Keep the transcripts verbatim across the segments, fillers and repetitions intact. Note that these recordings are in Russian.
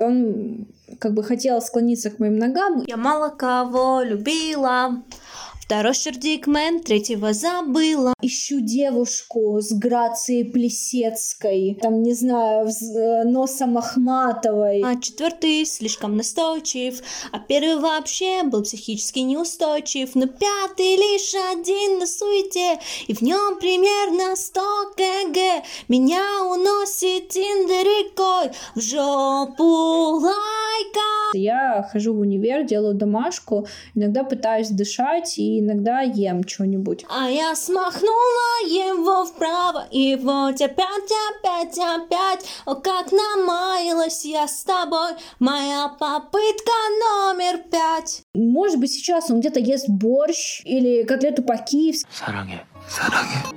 Он как бы хотел склониться к моим ногам. Я мало кого любила, второй Шердикмен, третьего забыла. Ищу девушку с Грацией Плесецкой, там, не знаю, носом Ахматовой. А четвертый слишком настойчив, а первый вообще был психически неустойчив. Но пятый лишь один на суете, и в нем примерно сто килограммов. Меня уносит Тиндер рекой в жопу лайка. Я хожу в универ, делаю домашку, иногда пытаюсь дышать и иногда ем что-нибудь. А я смахнула его вправо, и вот опять, опять, опять. О, как намаялась я с тобой, моя попытка номер пять. Может быть, сейчас он где-то ест борщ или котлету по-киевски. Саранги, саранги,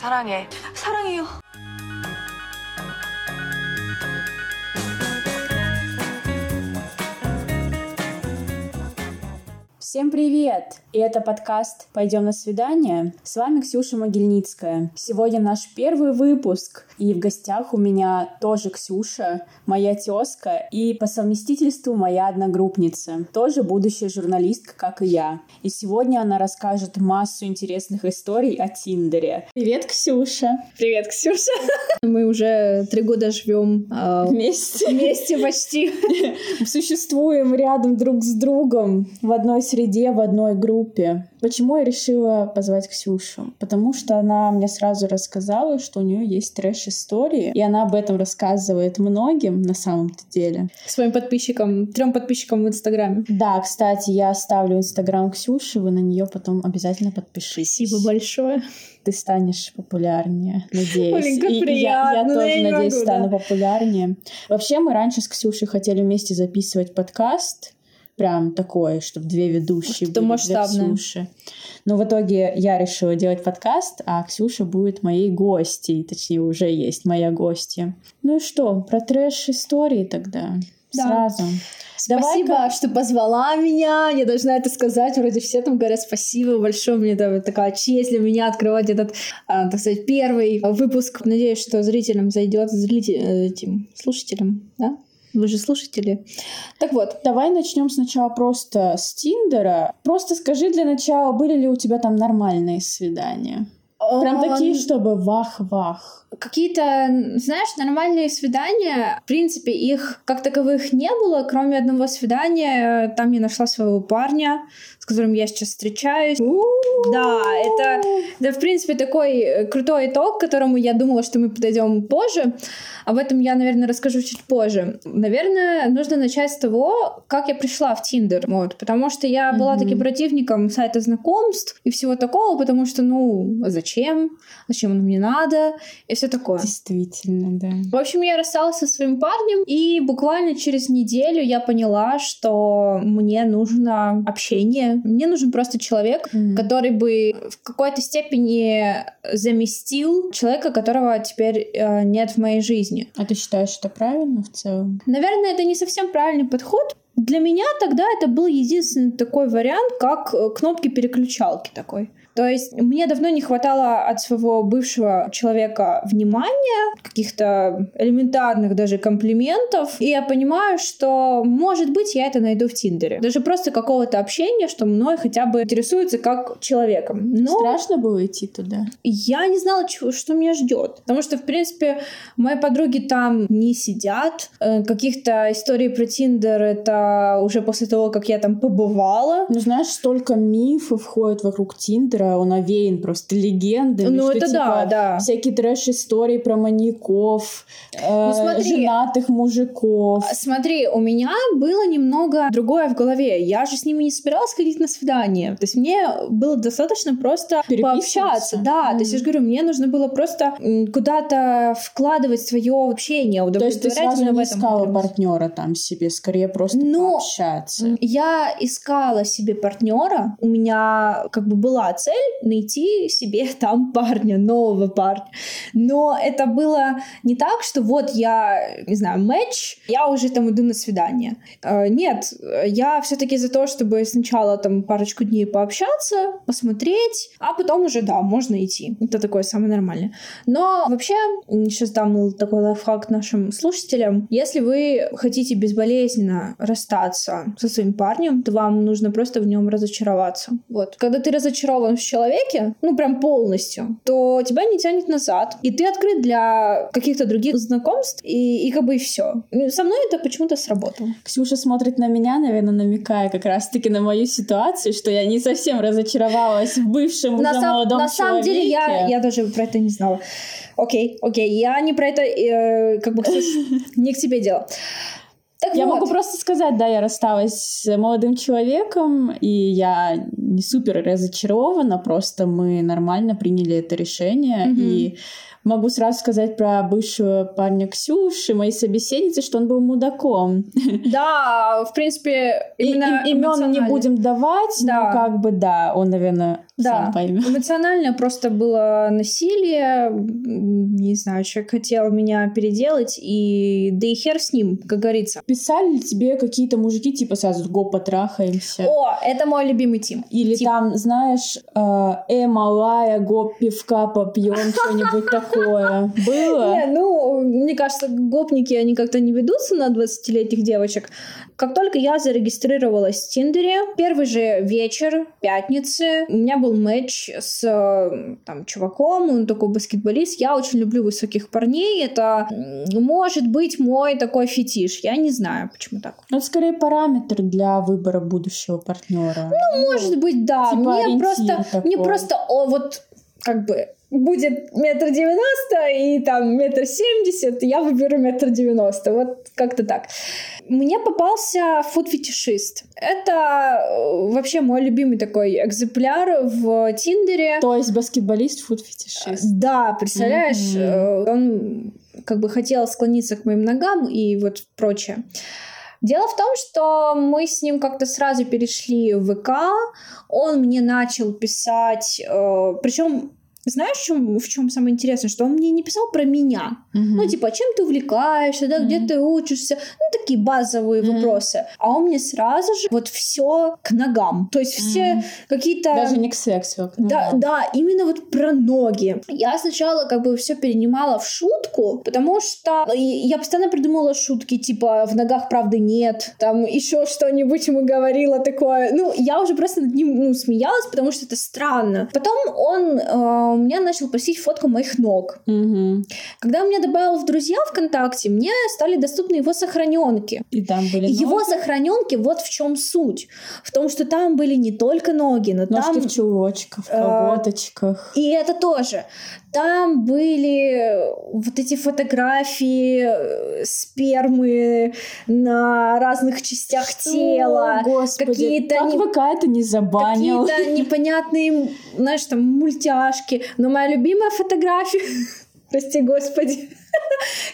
саранги, саранги. Всем привет! И это подкаст «Пойдем на свидание». С вами Ксюша Могильницкая. Сегодня наш первый выпуск. И в гостях у меня тоже Ксюша, моя тезка и по совместительству моя одногруппница. Тоже будущая журналистка, как и я. И сегодня она расскажет массу интересных историй о Тиндере. Привет, Ксюша! Привет, Ксюша! Мы уже три года живем вместе. Вместе почти. Существуем рядом друг с другом в одной среде. в одной группе. Почему я решила позвать Ксюшу? Потому что она мне сразу рассказала, что у нее есть трэш-истории, и она об этом рассказывает многим на самом-то деле. Своим подписчикам, трем подписчикам в Инстаграме. Да, кстати, я оставлю Инстаграм Ксюши, вы на нее потом обязательно подпишитесь. Спасибо большое. Ты станешь популярнее, надеюсь. Блин, как приятно. И я, я тоже, я надеюсь, могу, стану да. популярнее. Вообще, мы раньше с Ксюшей хотели вместе записывать подкаст, прям такое, чтобы две ведущие что были масштабное. Для Ксюши. Но в итоге я решила делать подкаст, а Ксюша будет моей гостьей, точнее уже есть моя гостья. Ну и что, про трэш-истории тогда да. сразу. Спасибо, Давай-ка. что позвала меня, я должна это сказать, вроде все там говорят спасибо большое, мне там такая честь для меня открывать этот, так сказать, первый выпуск. Надеюсь, что зрителям зайдет, зрителям, слушателям, да? Вы же слушатели. Так вот, давай начнем сначала просто с Тиндера. Просто скажи для начала, были ли у тебя там нормальные свидания? Прям такие, чтобы вах-вах. Какие-то, знаешь, нормальные свидания, в принципе, их как таковых не было, кроме одного свидания. Там я нашла своего парня, с которым я сейчас встречаюсь. Да, это, да, в принципе, такой крутой итог, к которому я думала, что мы подойдем позже. Об этом я, наверное, расскажу чуть позже. Наверное, нужно начать с того, как я пришла в Тиндер. Вот, потому что я mm-hmm. была таким противником сайта знакомств и всего такого, потому что, ну, зачем? Зачем оно мне надо? И все такое. Действительно, да. В общем, я рассталась со своим парнем, и буквально через неделю я поняла, что мне нужно общение. Мне нужен просто человек, mm-hmm. который бы в какой-то степени заместил человека, которого теперь э, нет в моей жизни. А ты считаешь это правильно в целом? Наверное, это не совсем правильный подход. Для меня тогда это был единственный такой вариант, как кнопки-переключалки такой. То есть мне давно не хватало от своего бывшего человека внимания, каких-то элементарных даже комплиментов. И я понимаю, что, может быть, я это найду в Тиндере. Даже просто какого-то общения, что мной хотя бы интересуется как человеком. Но страшно было идти туда? Я не знала, что меня ждет. Потому что, в принципе, мои подруги там не сидят. Каких-то историй про Тиндер это уже после того, как я там побывала. Ну, знаешь, столько мифов ходит вокруг Тиндера. Он овеян просто легендами. Ну, что, это типа, да, да. Всякие трэш-истории про маньяков, ну, э, женатых мужиков. Смотри, у меня было немного другое в голове. Я же с ними не собиралась ходить на свидание. То есть мне было достаточно просто пообщаться. Да, mm. то есть я же говорю, мне нужно было просто куда-то вкладывать свое общение, удовлетворять. То есть ты сразу не искала партнера там себе, скорее просто Но пообщаться. Я искала себе партнера. У меня как бы была цель цель найти себе там парня, нового парня. Но это было не так, что вот я, не знаю, матч, я уже там иду на свидание. Нет, я все-таки за то, чтобы сначала там парочку дней пообщаться, посмотреть, а потом уже, да, можно идти. Это такое самое нормальное. Но вообще, сейчас дам такой лайфхак нашим слушателям. Если вы хотите безболезненно расстаться со своим парнем, то вам нужно просто в нем разочароваться. Вот. Когда ты разочарован в человеке, ну прям полностью, то тебя не тянет назад. И ты открыт для каких-то других знакомств, и, и как бы и все. Со мной это почему-то сработало. Ксюша смотрит на меня, наверное, намекая как раз-таки на мою ситуацию, что я не совсем разочаровалась в бывшем уже молодом человеке. На самом деле я, я даже про это не знала. Окей, окей, я не про это, э, как бы, не к тебе дело. Так я вот. Могу просто сказать, да, я рассталась с молодым человеком, и я не супер разочарована, просто мы нормально приняли это решение, mm-hmm. и могу сразу сказать про бывшего парня Ксюши, моей собеседницы, что он был мудаком. Да, в принципе, именно и, и, имен не будем давать, да. но как бы да, он, наверное, да. сам поймет. Эмоционально просто было насилие, не знаю, человек хотел меня переделать, и да и хер с ним, как говорится. Писали ли тебе какие-то мужики, типа сразу го потрахаемся? О, это мой любимый тим. Или тип... там, знаешь, э, малая, го пивка попьем, что-нибудь такое. Такое. Было? Не, ну, мне кажется, гопники, они как-то не ведутся на двадцатилетних девочек. Как только я зарегистрировалась в Тиндере, первый же вечер пятницы, у меня был матч с там, чуваком, он такой баскетболист. Я очень люблю высоких парней. Это может быть мой такой фетиш. Я не знаю, почему так. Ну, это скорее параметр для выбора будущего партнера. Ну, ну может быть, да. Типа мне, просто, мне просто, о, вот, как бы... будет метр девяносто и там метр семьдесят, я выберу метр девяносто. Вот как-то так. Мне попался фуд-фетишист. Это вообще мой любимый такой экземпляр в Тиндере. То есть баскетболист, фуд-фетишист. Да, представляешь? Mm-hmm. Он как бы хотел склониться к моим ногам и вот прочее. Дело в том, что мы с ним как-то сразу перешли в ВК. Он мне начал писать... Э, причем знаешь, в чем, в чем самое интересное? Что он мне не писал про меня. Uh-huh. Ну, типа, чем ты увлекаешься, да, uh-huh. где ты учишься? Ну, такие базовые uh-huh. вопросы. А он мне сразу же вот все к ногам. То есть uh-huh. все какие-то... Даже не к сексу, к ногам. Да, да, именно вот про ноги. Я сначала как бы все перенимала в шутку, потому что я постоянно придумывала шутки, типа, в ногах правды нет, там еще что-нибудь ему говорила такое. Ну, я уже просто над ним ну, смеялась, потому что это странно. Потом он... Э- у меня начал просить фотку моих ног. Угу. Когда он меня добавил в друзья ВКонтакте, мне стали доступны его сохраненки. И там были ноги? Его сохраненки, вот в чем суть. В том, что там были не только ноги, но ножки там... Ножки в чулочках, в колготочках. Э, и это тоже. Там были вот эти фотографии спермы на разных частях что? Тела. Господи, какие-то как не... ВК это не забанил? Какие-то непонятные, знаешь, там, мультяшки. Но моя любимая фотография... Прости, господи.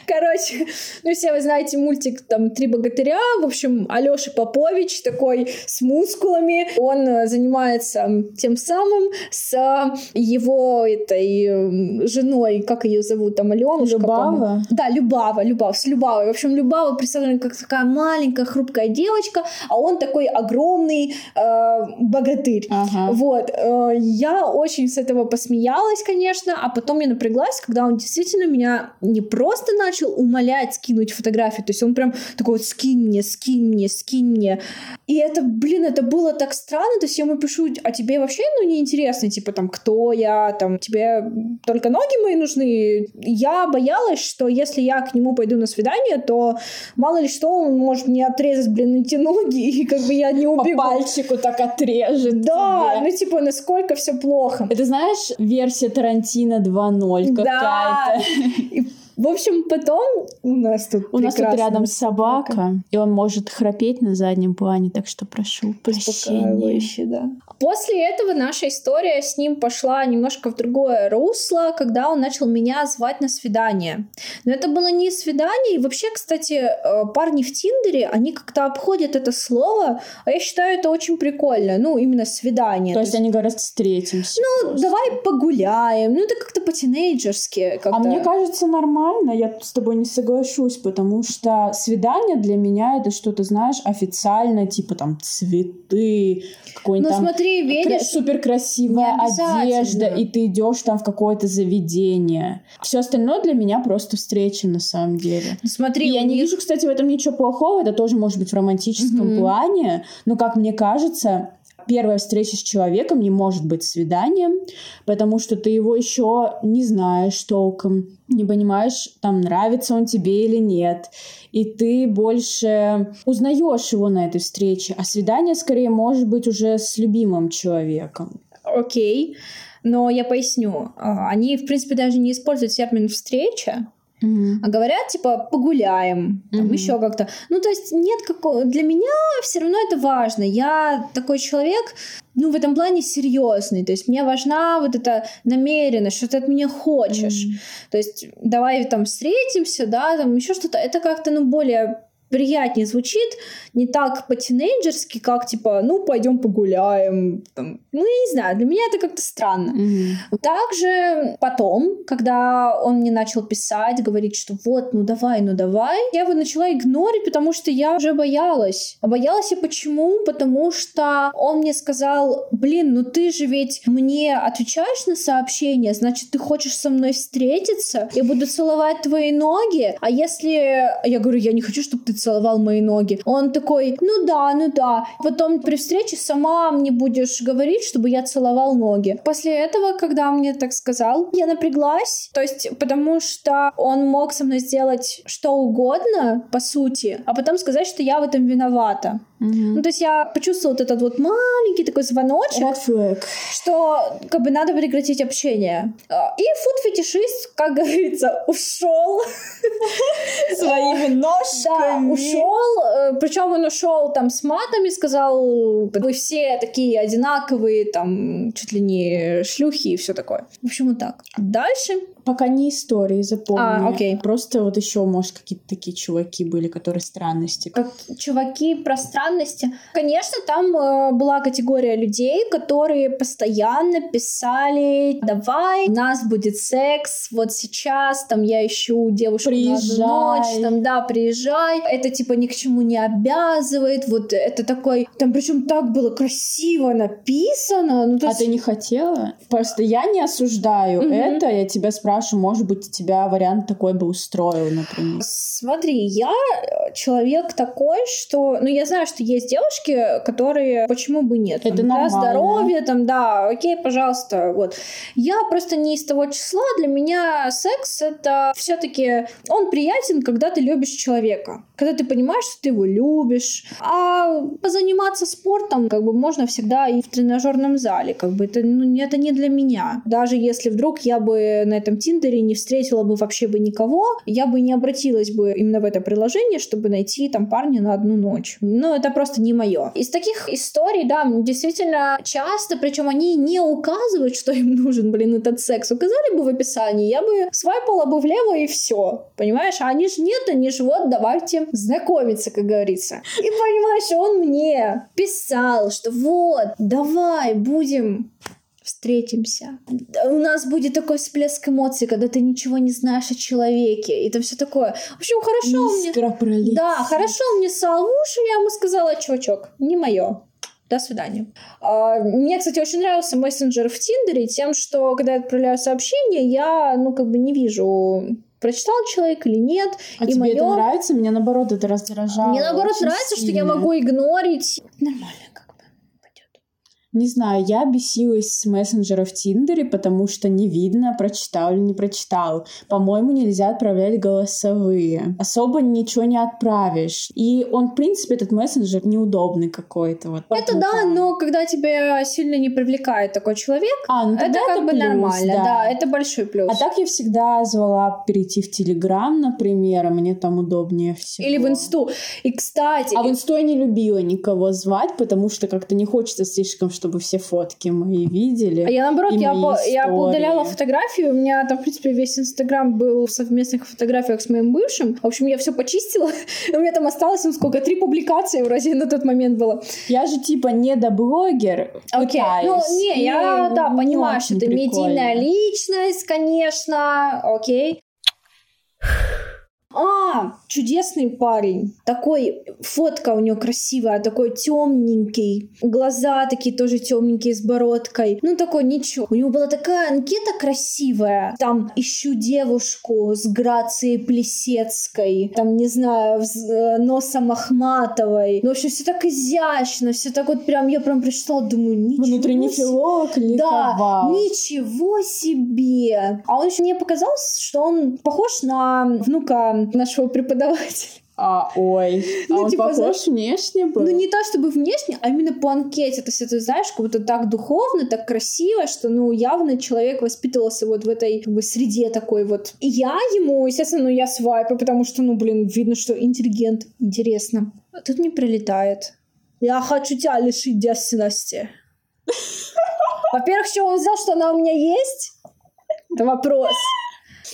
Короче, ну все вы знаете мультик там «Три богатыря». В общем, Алёша Попович такой с мускулами. Он занимается тем самым с его этой женой, как ее зовут, там Алёнушка. Любава? По-моему. Да, Любава, Любава, с Любавой. В общем, Любава представлена как такая маленькая хрупкая девочка, а он такой огромный э, богатырь. Ага. Вот. Э, я очень с этого посмеялась, конечно, а потом я напряглась, когда он действительно меня не просто начал умолять скинуть фотографии, то есть он прям такой вот скинь мне, скинь мне, скинь мне. И это, блин, это было так странно, то есть я ему пишу, а тебе вообще, ну, неинтересно, типа, там, кто я, там, тебе только ноги мои нужны. Я боялась, что если я к нему пойду на свидание, то мало ли что, он может мне отрезать, блин, эти ноги, и как бы я не убегу. По пальчику так отрежет. Да, тебе. Ну, типа, насколько все плохо. Это, знаешь, версия Тарантино два ноль какая-то. Да. В общем, потом у нас тут У нас тут рядом собака, собака, и он может храпеть на заднем плане, так что прошу прощения. Да. После этого наша история с ним пошла немножко в другое русло, когда он начал меня звать на свидание. Но это было не свидание. И вообще, кстати, парни в Тиндере, они как-то обходят это слово, а я считаю, это очень прикольно. Ну, именно свидание. То, То есть, есть они говорят, встретимся. Ну, просто. Давай погуляем. Ну, это как-то по-тинейджерски. Как-то. А мне кажется, нормально. Я с тобой не соглашусь, потому что свидание для меня это что-то, знаешь, официально, типа там цветы, какой-нибудь ну, там смотри, видишь, кра- суперкрасивая одежда, и ты идешь там в какое-то заведение. Все остальное для меня просто встреча, на самом деле. Ну, смотри, и я них... не вижу, кстати, в этом ничего плохого. Это тоже может быть в романтическом mm-hmm. плане, но, как мне кажется... Первая встреча с человеком не может быть свиданием, потому что ты его еще не знаешь толком, не понимаешь, там, нравится он тебе или нет. И ты больше узнаешь его на этой встрече. А свидание, скорее, может быть уже с любимым человеком. Окей, но я поясню. Они, в принципе, даже не используют термин «встреча», mm-hmm. а говорят, типа, погуляем, там, mm-hmm. еще как-то. Ну, то есть, нет какого... Для меня все равно это важно. Я такой человек, ну, в этом плане серьезный. То есть, мне важна вот эта намеренность, что ты от меня хочешь. Mm-hmm. То есть, давай там встретимся, да, там еще что-то. Это как-то, ну, более... приятнее звучит, не так по-тинейджерски, как типа, ну, пойдем погуляем, там. Ну, я не знаю, для меня это как-то странно. Mm-hmm. Также потом, когда он мне начал писать, говорить, что вот, ну, давай, ну, давай, я его начала игнорить, потому что я уже боялась. А боялась я почему? Потому что он мне сказал, блин, ну, ты же ведь мне отвечаешь на сообщения, значит, ты хочешь со мной встретиться, я буду целовать твои ноги, а если... Я говорю, я не хочу, чтобы ты целовал мои ноги. Он такой, ну да, ну да. Потом при встрече сама мне будешь говорить, чтобы я целовал ноги. После этого, когда он мне так сказал, я напряглась, то есть потому что он мог со мной сделать что угодно, по сути, а потом сказать, что я в этом виновата. Угу. Ну, то есть я почувствовала вот этот вот маленький такой звоночек, Red что как бы надо прекратить общение. И фуд-фетишист, как говорится, ушел своими ножками. Ушел, причем он ушел там с матами, сказал, вы все такие одинаковые, там чуть ли не шлюхи и все такое. В общем, вот так. Дальше. Пока не истории, запомни. А, окей. Просто вот еще, может, какие-то такие чуваки были, которые странности. Как чуваки про странности. Конечно, там э, была категория людей, которые постоянно писали, давай, у нас будет секс, вот сейчас, там, я ищу девушку на одну ночь, там, да, приезжай, это, типа, ни к чему не обязывает, вот это такой, там, причем так было красиво написано. Ну, то есть... А ты не хотела? Просто я не осуждаю mm-hmm. это, я тебя спрашиваю, может быть, тебя вариант такой бы устроил, например. Смотри, я человек такой, что, ну, я знаю, что есть девушки, которые почему бы нет? Там, это да, здоровье, там, да, окей, пожалуйста, вот. Я просто не из того числа, для меня секс это все-таки он приятен, когда ты любишь человека, когда ты понимаешь, что ты его любишь, а позаниматься спортом как бы можно всегда и в тренажерном зале, как бы это, ну, это не для меня. Даже если вдруг я бы на этом Тиндере не встретила бы вообще бы никого, я бы не обратилась бы именно в это приложение, чтобы найти там парня на одну ночь. Но это просто не мое. Из таких историй, да, действительно часто, причем они не указывают, что им нужен, блин, этот секс. Указали бы в описании, я бы свайпала бы влево и все, понимаешь? А они же нет, они же вот давайте знакомиться, как говорится. И понимаешь, он мне писал, что вот, давай будем... встретимся. У нас будет такой всплеск эмоций, когда ты ничего не знаешь о человеке, и там все такое. В общем, хорошо Искра мне... Да, хорошо мне сал уши, я ему сказала, чувачок, не мое. До свидания. Мне, кстати, очень нравился мессенджер в Тиндере тем, что, когда я отправляю сообщение, я, ну, как бы не вижу... прочитал человек или нет. А и тебе моё... это нравится? Мне, наоборот, это раздражало. Мне, наоборот, нравится, сильно. Что я могу игнорить. Нормально как бы пойдет. Не знаю, я бесилась с мессенджера в Тиндере, потому что не видно, прочитал или не прочитал. По-моему, нельзя отправлять голосовые. Особо ничего не отправишь. И он, в принципе, этот мессенджер неудобный какой-то. Вот. Это вот, да, там. Но когда тебя сильно не привлекает такой человек, а, ну, это как это бы плюс, нормально. Да. да, это большой плюс. А так я всегда звала перейти в Телеграм, например, а мне там удобнее всего. Или в Инсту. И, кстати... А и... в Инсту я не любила никого звать, потому что как-то не хочется слишком... чтобы все фотки мои видели. А я, наоборот, я, по, я поудаляла фотографии. У меня там, в принципе, весь Инстаграм был в совместных фотографиях с моим бывшим. В общем, я все почистила. У меня там осталось, ну, сколько, три публикации вроде на тот момент было. Я же, типа, не недоблогер. Окей. Okay. Ну, не, и я, да, понимаю, что ты медийная личность, конечно. Окей. Okay. А, чудесный парень. Такой, фотка у него красивая, такой темненький. Глаза такие тоже темненькие, с бородкой. Ну, такой, ничего. У него была такая анкета красивая. Там, ищу девушку с Грацией Плесецкой. Там, не знаю, носом Ахматовой. Ну, в общем, все так изящно, все так вот прям, я прям прочитала, думаю, ничего себе. Внутренний филок ликовал. Да, ничего себе. А он еще мне показалось, что он похож на внука нашего преподавателя. А, ой, ну, а он типа, похож, знаешь, внешне был? Ну, не то чтобы внешне, а именно по анкете. То есть это, знаешь, как будто так духовно, так красиво, что, ну, явно человек воспитывался вот в этой, как бы, среде такой вот. И я ему, естественно, ну, я свайпаю, потому что, ну, блин, видно, что интеллигент. Интересно. А тут мне прилетает. Я хочу тебя лишить девственности. Во-первых, что он взял, что она у меня есть? Это вопрос.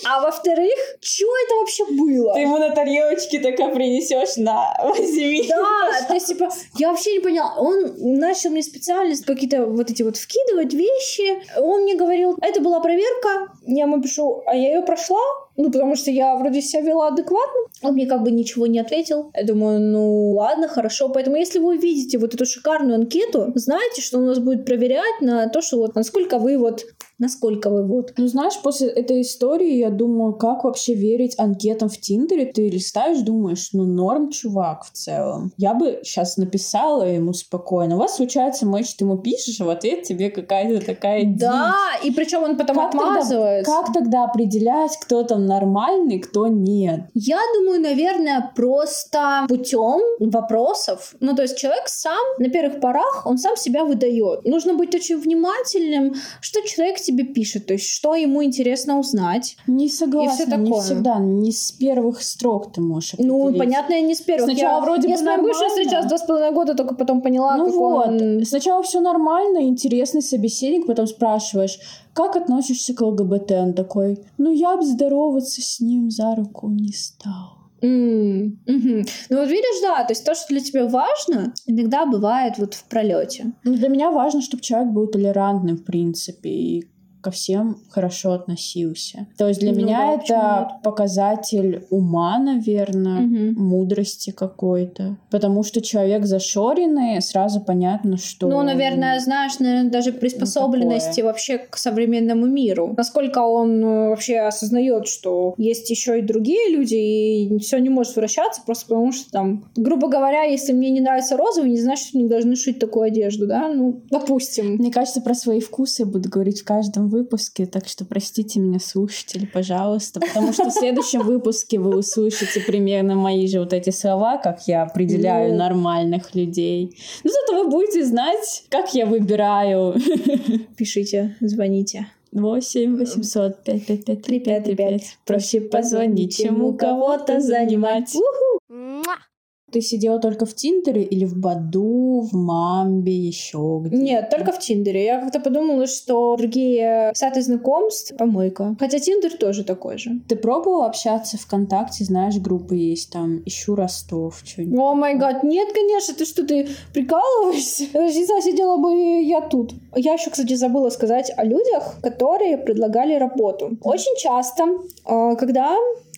А во-вторых, что это вообще было? Ты ему на тарелочке такая принесешь, на, возьми. Да, то есть, типа, я вообще не поняла. Он начал мне специально какие-то вот эти вот вкидывать вещи. Он мне говорил, это была проверка. Я ему пишу, а я ее прошла? Ну, потому что я вроде себя вела адекватно. Он мне как бы ничего не ответил. Я думаю, ну ладно, хорошо. Поэтому если вы увидите вот эту шикарную анкету, знаете, что он нас будет проверять на то, что вот насколько вы вот... Насколько вы вот... Ну, знаешь, после этой истории я думаю, как вообще верить анкетам в Тиндере? Ты листаешь, думаешь, ну норм, чувак, в целом. Я бы сейчас написала ему спокойно. У вас случается матч, ты ему пишешь, а в ответ тебе какая-то такая дичь. Да, и причем он потом как отмазывается. Тогда, как тогда определять, кто там нормальный, кто нет? Я думаю, наверное, просто путем вопросов. Ну, то есть человек сам на первых порах, он сам себя выдает. Нужно быть очень внимательным, что человек тебе пишет, то есть что ему интересно узнать. Не согласна, не всегда, не с первых строк ты можешь определить. Ну, понятно, я не с первых. Сначала я, вроде я бы нормально. Я с моим бывшим встречалась два с половиной года, только потом поняла, ну как вот. он... Сначала все нормально, интересный собеседник, потом спрашиваешь, как относишься к ЛГБТ? Он такой, ну я бы здороваться с ним за руку не стал. Mm. Mm-hmm. Ну вот видишь, да, то есть то, что для тебя важно, иногда бывает вот в пролете. Ну, для меня важно, чтобы человек был толерантным, в принципе, и ко всем хорошо относился. То есть для ну, меня да, это нет? показатель ума, наверное, угу. мудрости какой-то. Потому что человек зашоренный, сразу понятно, что... Ну, наверное, знаешь, наверное, даже приспособленности ну, вообще к современному миру. Насколько он вообще осознает, что есть еще и другие люди, и все не может вращаться, просто потому что там... Грубо говоря, если мне не нравится розовый, не значит, что мне должны шить такую одежду, да? Ну, допустим. Мне кажется, про свои вкусы я буду говорить в каждом выпуске, так что простите меня, слушатели, пожалуйста, потому что в следующем выпуске вы услышите примерно мои же вот эти слова, как я определяю mm. нормальных людей. Ну, зато вы будете знать, как я выбираю. Пишите, звоните. восемь восемьсот пять пять пять три пять пять. Проще позвонить, чем у кого-то занимать. У-ху. Ты сидела только в Тиндере или в Баду, в Мамбе, еще где-то? Нет, только в Тиндере. Я как-то подумала, что другие сайты знакомств — помойка. Хотя Тиндер тоже такой же. Ты пробовала общаться ВКонтакте? Знаешь, группы есть там «Ищу Ростов», что-нибудь. О май гад, нет, конечно. Ты что, ты прикалываешься? Не знаю, сидела бы я тут. Я еще, кстати, забыла сказать о людях, которые предлагали работу. Очень часто, когда...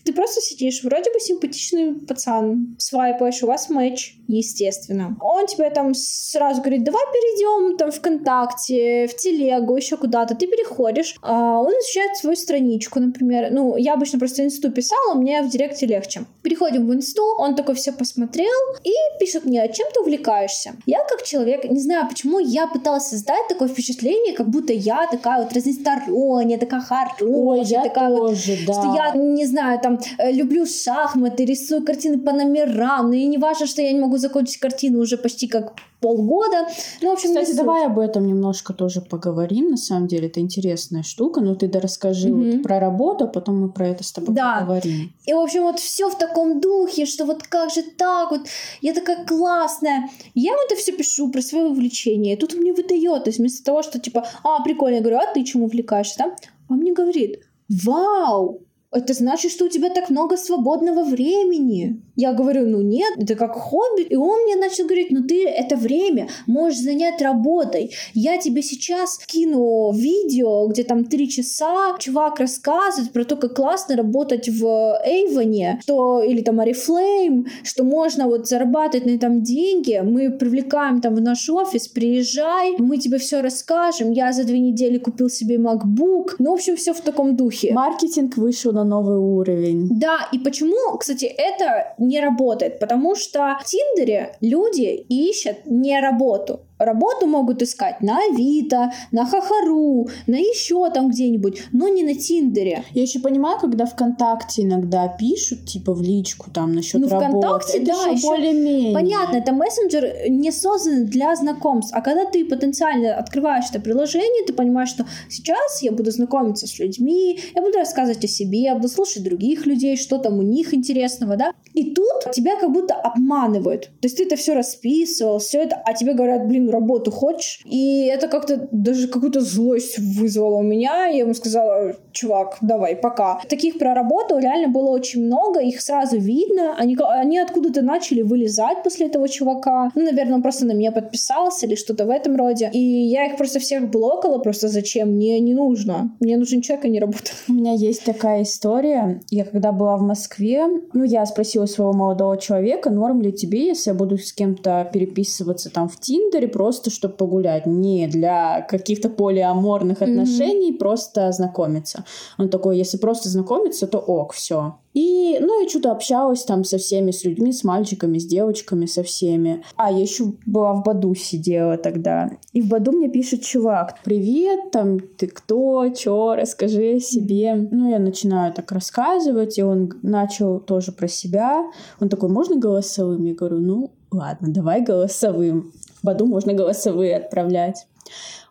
Ты просто сидишь, вроде бы симпатичный пацан, свайпаешь, у вас матч, естественно. Он тебе там сразу говорит, давай перейдем там ВКонтакте, в Телегу, еще куда-то. Ты переходишь, а он изучает свою страничку, например. Ну, я обычно просто инсту писала, мне в директе легче. Переходим в инсту, он такой все посмотрел и пишет мне, чем ты увлекаешься? Я как человек, не знаю почему, я пыталась создать такое впечатление, как будто я такая вот разносторонняя, такая хорошая. Ой, я такая тоже, вот, да. Что я, не знаю, там, люблю шахматы, рисую картины по номерам, но и не важно, что я не могу закончить картину уже почти как полгода. Ну, в общем, кстати, давай об этом немножко тоже поговорим, на самом деле, это интересная штука, но ты дорасскажи mm-hmm. вот про работу, а потом мы про это с тобой да. поговорим. И, в общем, вот все в таком духе, что вот как же так, вот я такая классная. Я ему это все пишу про свое увлечение, и тут он мне выдает, то есть вместо того, что типа, а, прикольно, я говорю, а ты чем увлекаешься, да? Он мне говорит, вау, это значит, что у тебя так много свободного времени. Я говорю, ну нет, это как хобби. И он мне начал говорить, ну ты это время можешь занять работой. Я тебе сейчас кину видео, где там три часа чувак рассказывает про то, как классно работать в Эйвоне, что, или там Oriflame, что можно вот зарабатывать на этом деньги. Мы привлекаем там в наш офис, приезжай, мы тебе все расскажем. Я за две недели купил себе MacBook. Ну, в общем, все в таком духе. Маркетинг вышел на новый уровень. Да, и почему, кстати, это не работает? Потому что в Тиндере люди ищут не работу. Работу могут искать на Авито, на Хахару, на еще там где-нибудь, но не на Тиндере. Я еще понимаю, когда ВКонтакте иногда пишут, типа в личку там насчет ну, работы. Ну, ВКонтакте, это да, еще более-менее. Понятно, это мессенджер не создан для знакомств. А когда ты потенциально открываешь это приложение, ты понимаешь, что сейчас я буду знакомиться с людьми, я буду рассказывать о себе, я буду слушать других людей, что там у них интересного, да? И тут тебя как будто обманывают. То есть ты это все расписывал, все это, а тебе говорят, блин, работу хочешь? И это как-то даже какую-то злость вызвало у меня. Я ему сказала, чувак, давай, пока. Таких про работу реально было очень много, их сразу видно. Они, они откуда-то начали вылезать после этого чувака. Ну, наверное, он просто на меня подписался или что-то в этом роде. И я их просто всех блокала, просто зачем? Мне не нужно. Мне нужен человек, а не работа. У меня есть такая история. Я когда была в Москве, ну, я спросила своего молодого человека, норм ли тебе, если я буду с кем-то переписываться там в Тиндере, просто чтобы погулять, не для каких-то полиаморных отношений, mm-hmm. просто знакомиться. Он такой, если просто знакомиться, то ок, все. И, ну, я что-то общалась там со всеми, с людьми, с мальчиками, с девочками, со всеми. А, я еще была в Баду, сидела тогда. И в Баду мне пишет чувак, привет, там, ты кто, чё, расскажи о себе. Ну, я начинаю так рассказывать, и он начал тоже про себя. Он такой, можно голосовым? Я говорю, ну, ладно, давай голосовым. В Баду можно голосовые отправлять.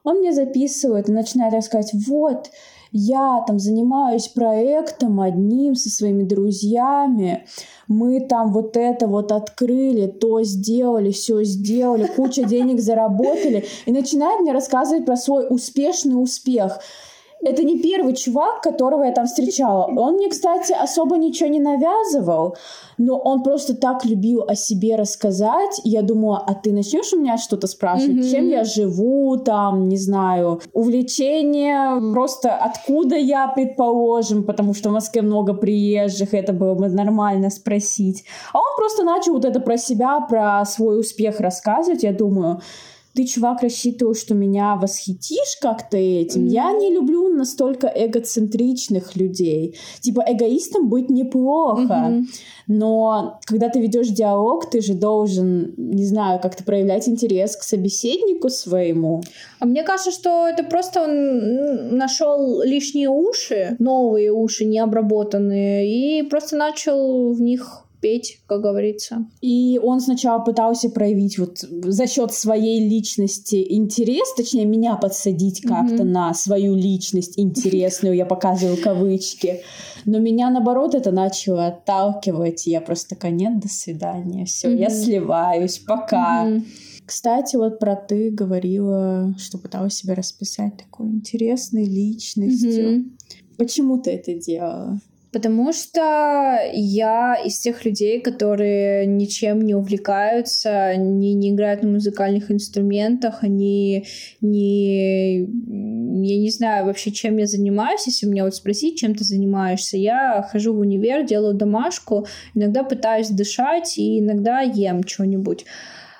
Он мне записывает и начинает рассказывать, вот, я там занимаюсь проектом одним со своими друзьями, мы там вот это вот открыли, то сделали, все сделали, куча денег заработали. И начинает мне рассказывать про свой успешный успех. Это не первый чувак, которого я там встречала. Он мне, кстати, особо ничего не навязывал, но он просто так любил о себе рассказать. И я думала, а ты начнешь у меня что-то спрашивать? Mm-hmm. Чем я живу, там, не знаю, увлечения, просто откуда я, предположим, потому что в Москве много приезжих, это было бы нормально спросить. А он просто начал вот это про себя, про свой успех рассказывать. Я думаю... Ты, чувак, рассчитываешь, что меня восхитишь как-то этим? Mm. Я не люблю настолько эгоцентричных людей. Типа, эгоистом быть неплохо. Mm-hmm. Но когда ты ведешь диалог, ты же должен, не знаю, как-то проявлять интерес к собеседнику своему. А мне кажется, что это просто он нашел лишние уши, новые уши, необработанные, и просто начал в них... петь, как говорится. И он сначала пытался проявить вот за счет своей личности интерес, точнее, меня подсадить как-то mm-hmm. на свою личность интересную, я показываю кавычки. Но меня, наоборот, это начало отталкивать. Я просто такая, нет, до свидания, все, mm-hmm. я сливаюсь, пока. Mm-hmm. Кстати, вот про ты говорила, что пыталась себя расписать такой интересной личностью. Mm-hmm. Почему ты это делала? Потому что я из тех людей, которые ничем не увлекаются, не, не играют на музыкальных инструментах, они не... Я не знаю вообще, чем я занимаюсь. Если меня вот спросить, чем ты занимаешься, я хожу в универ, делаю домашку, иногда пытаюсь дышать и иногда ем что-нибудь.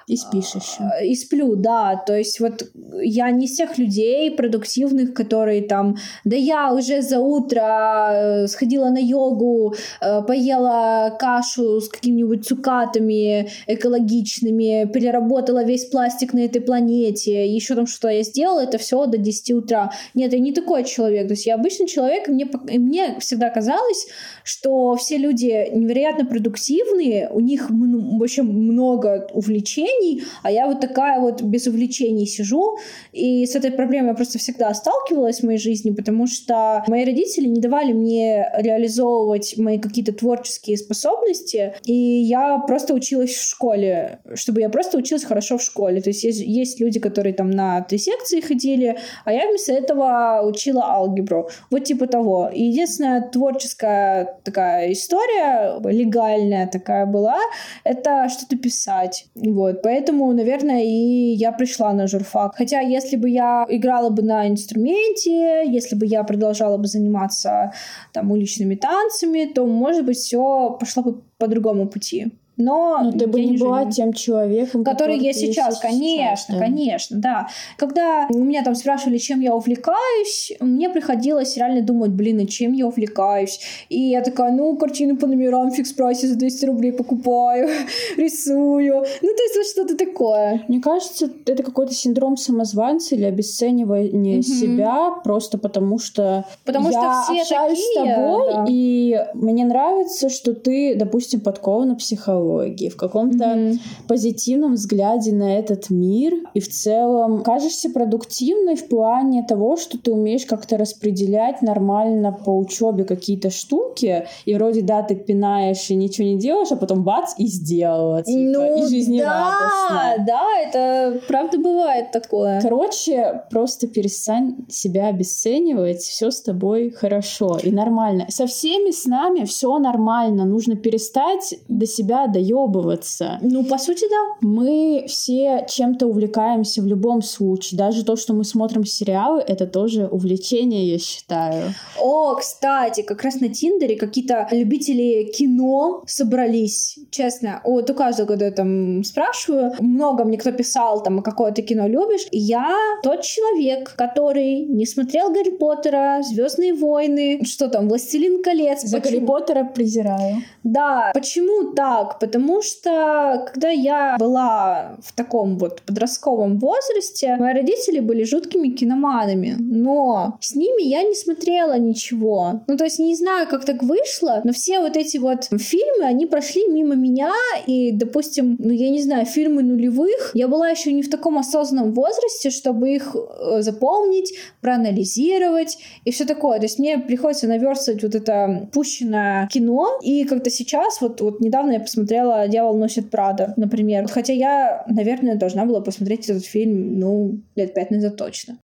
И спишь еще. И сплю, да. То есть вот я не из тех людей продуктивных, которые там, да я уже за утро сходила на йогу, поела кашу с какими-нибудь цукатами экологичными, переработала весь пластик на этой планете, еще там что-то я сделала, это все до десяти утра. Нет, я не такой человек. То есть я обычный человек, и мне, и мне всегда казалось, что все люди невероятно продуктивные, у них м- вообще много увлечений, а я вот такая вот без увлечений сижу, и с этой проблемой я просто всегда сталкивалась в моей жизни, потому что мои родители не давали мне реализовывать мои какие-то творческие способности, и я просто училась в школе, чтобы я просто училась хорошо в школе. То есть есть, есть люди, которые там на три секции ходили, а я вместо этого учила алгебру. Вот типа того. И единственная творческая такая история, легальная такая была, это что-то писать. Вот. Поэтому, наверное, и я пришла на журфак. Хотя, если бы я играла бы на инструменте, если бы я продолжала бы заниматься там уличными танцами, то, может быть, все пошло бы по другому пути. Но, Но ты бы не была жалею. Тем человеком, который, который я сейчас, конечно, сейчас, да. конечно, да. Когда меня там спрашивали, чем я увлекаюсь, мне приходилось реально думать, блин, а чем я увлекаюсь? И я такая, ну, картину по номерам в фикс-прайсе за двести рублей покупаю, рисую. Ну, то есть вот что-то такое. Мне кажется, это какой-то синдром самозванца или обесценивание mm-hmm. себя просто потому, что потому я что все общаюсь такие, с тобой, да. и мне нравится, что ты, допустим, подкована психологией, в каком-то mm-hmm. позитивном взгляде на этот мир. И в целом кажешься продуктивной в плане того, что ты умеешь как-то распределять нормально по учебе какие-то штуки. И вроде, да, ты пинаешь и ничего не делаешь, а потом бац, и сделала. Типа, ну, и жизнерадостно. Да, да, это правда бывает такое. Короче, просто перестань себя обесценивать. Все с тобой хорошо и нормально. Со всеми с нами все нормально. Нужно перестать до себя доебываться. Ну, по сути, да. Мы все чем-то увлекаемся в любом случае. Даже то, что мы смотрим сериалы, это тоже увлечение, я считаю. О, кстати, как раз на Тиндере какие-то любители кино собрались. Честно, вот у каждого, когда я там спрашиваю, много мне кто писал, там, какое ты кино любишь. Я тот человек, который не смотрел Гарри Поттера, Звездные войны, что там, Властелин колец. За Гарри Поттера презираю. Да, почему так? Потому что, когда я была в таком вот подростковом возрасте, мои родители были жуткими киноманами, но с ними я не смотрела ничего. Ну, то есть, не знаю, как так вышло, но все вот эти вот фильмы, они прошли мимо меня, и, допустим, ну, я не знаю, фильмы нулевых, я была еще не в таком осознанном возрасте, чтобы их запомнить, проанализировать и все такое. То есть, мне приходится наверстывать вот это пущенное кино, и как-то сейчас, вот, вот недавно я посмотрела смотрела «Дьявол носит Прада», например. Хотя я, наверное, должна была посмотреть этот фильм, ну, лет пять назад точно.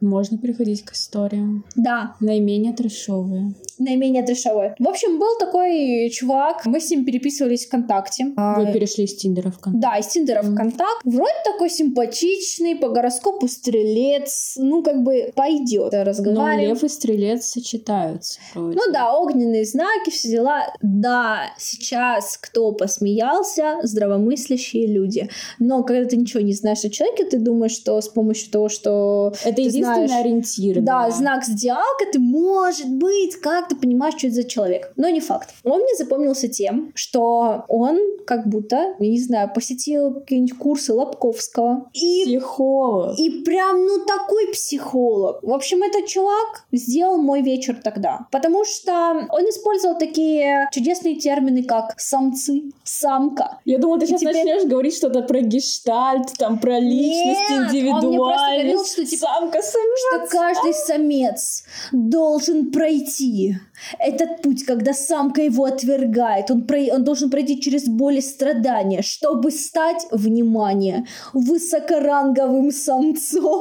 Можно переходить к историям. Да. Наименее трэшовые. Наименее трэшовые. В общем, был такой чувак, мы с ним переписывались ВКонтакте. А... Вы перешли из Тиндера ВКонтакте. Да, из Тиндера mm. ВКонтакте. Вроде такой симпатичный, по гороскопу стрелец. Ну, как бы пойдет. Разговариваем. Но лев и стрелец сочетаются. Вроде. Ну да, огненные знаки, все дела. Да, сейчас кто посмеялся, здравомыслящие люди. Но когда ты ничего не знаешь о человеке, ты думаешь, что с помощью того, что... Это единственное. Ориентир, да, да, знак зодиака, ты, может быть, как-то понимаешь, что это за человек. Но не факт. Он мне запомнился тем, что он как будто, я не знаю, посетил какие-нибудь курсы Лобковского. И, психолог. И прям, ну, такой психолог. В общем, этот чувак сделал мой вечер тогда. Потому что он использовал такие чудесные термины, как самцы, самка. Я думала, ты и сейчас теперь... начнешь говорить что-то про гештальт, там, про личность, нет, индивидуальность. Он мне просто говорил, что типа... самка. Что каждый самец должен пройти этот путь, когда самка его отвергает. Он, про... он должен пройти через боль и страдания, чтобы стать, внимание, высокоранговым самцом.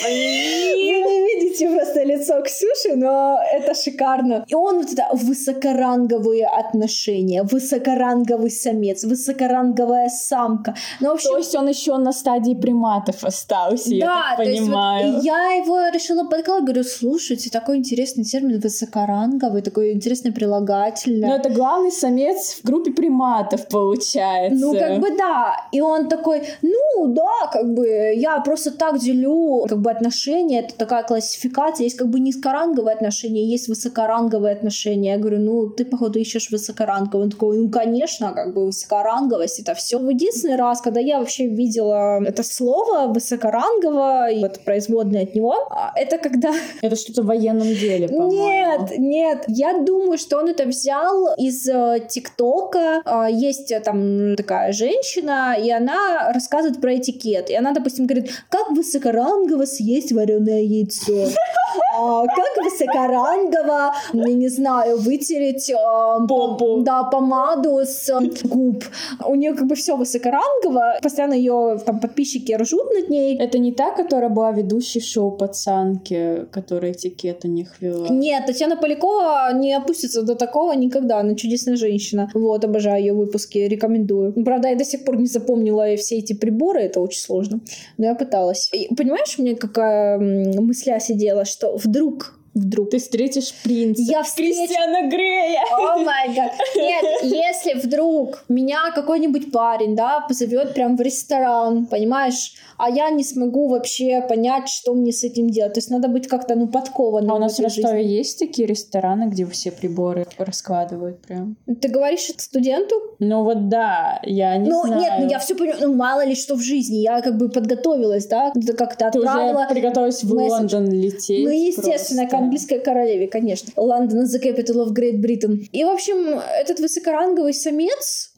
Вы не видите просто лицо Ксюши, но это шикарно. И он вот это высокоранговые отношения, высокоранговый самец, высокоранговая самка. Ну, в общем... То есть он еще на стадии приматов остался, да, я так понимаю. Вот я его решила подколоть, говорю, слушайте, такой интересный термин высокоранговый, такой интересный прилагательный. Но это главный самец в группе приматов, получается. Ну, как бы да. И он такой, ну, да, как бы я просто так делю как бы отношения, это такая классификация, есть как бы низкоранговые отношения, есть высокоранговые отношения. Я говорю, ну, ты, походу, ищешь высокоранговые. Он такой, ну, конечно, как бы высокоранговость, это все. Единственный раз, когда я вообще видела это слово высокорангово, и вот производное от него, это когда... Это что-то в военном деле, по-моему. Нет, нет. Я думаю, что он это взял из ТикТока. Есть там такая женщина, и она рассказывает про этикет. И она, допустим, говорит, как высокорангово съесть вареное яйцо? А, как высокорангово, я не знаю, вытереть э, по, да, помаду с губ. У нее как бы все высокорангово. Постоянно ее там подписчики ржут над ней. Это не та, которая была ведущей в шоу «Пацанки», которая этикет у них вела? Нет, Татьяна Полякова не опустится до такого никогда. Она чудесная женщина. Вот, обожаю ее выпуски, рекомендую. Правда, я до сих пор не запомнила все эти приборы, это очень сложно. Но я пыталась. И, понимаешь, у меня какая мысля сидела, что вдруг... Вдруг. Ты встретишь принца. Я встречу... Кристиана Грея. О май гад. Нет, если вдруг меня какой-нибудь парень, да, позовет прям в ресторан, понимаешь, а я не смогу вообще понять, что мне с этим делать. То есть надо быть как-то, ну, подкованным. А у нас в Ростове есть такие рестораны, где все приборы раскладывают прям? Ты говоришь это студенту? Ну вот да, я не ну, знаю. Ну нет, ну я все понимаю, ну мало ли что в жизни. Я как бы подготовилась, да, как-то отправила. Ты уже приготовилась в месседж. Лондон лететь. Ну естественно, конечно. Английской королеве, конечно. London is the capital of Great Britain. И, в общем, этот высокоранговый самец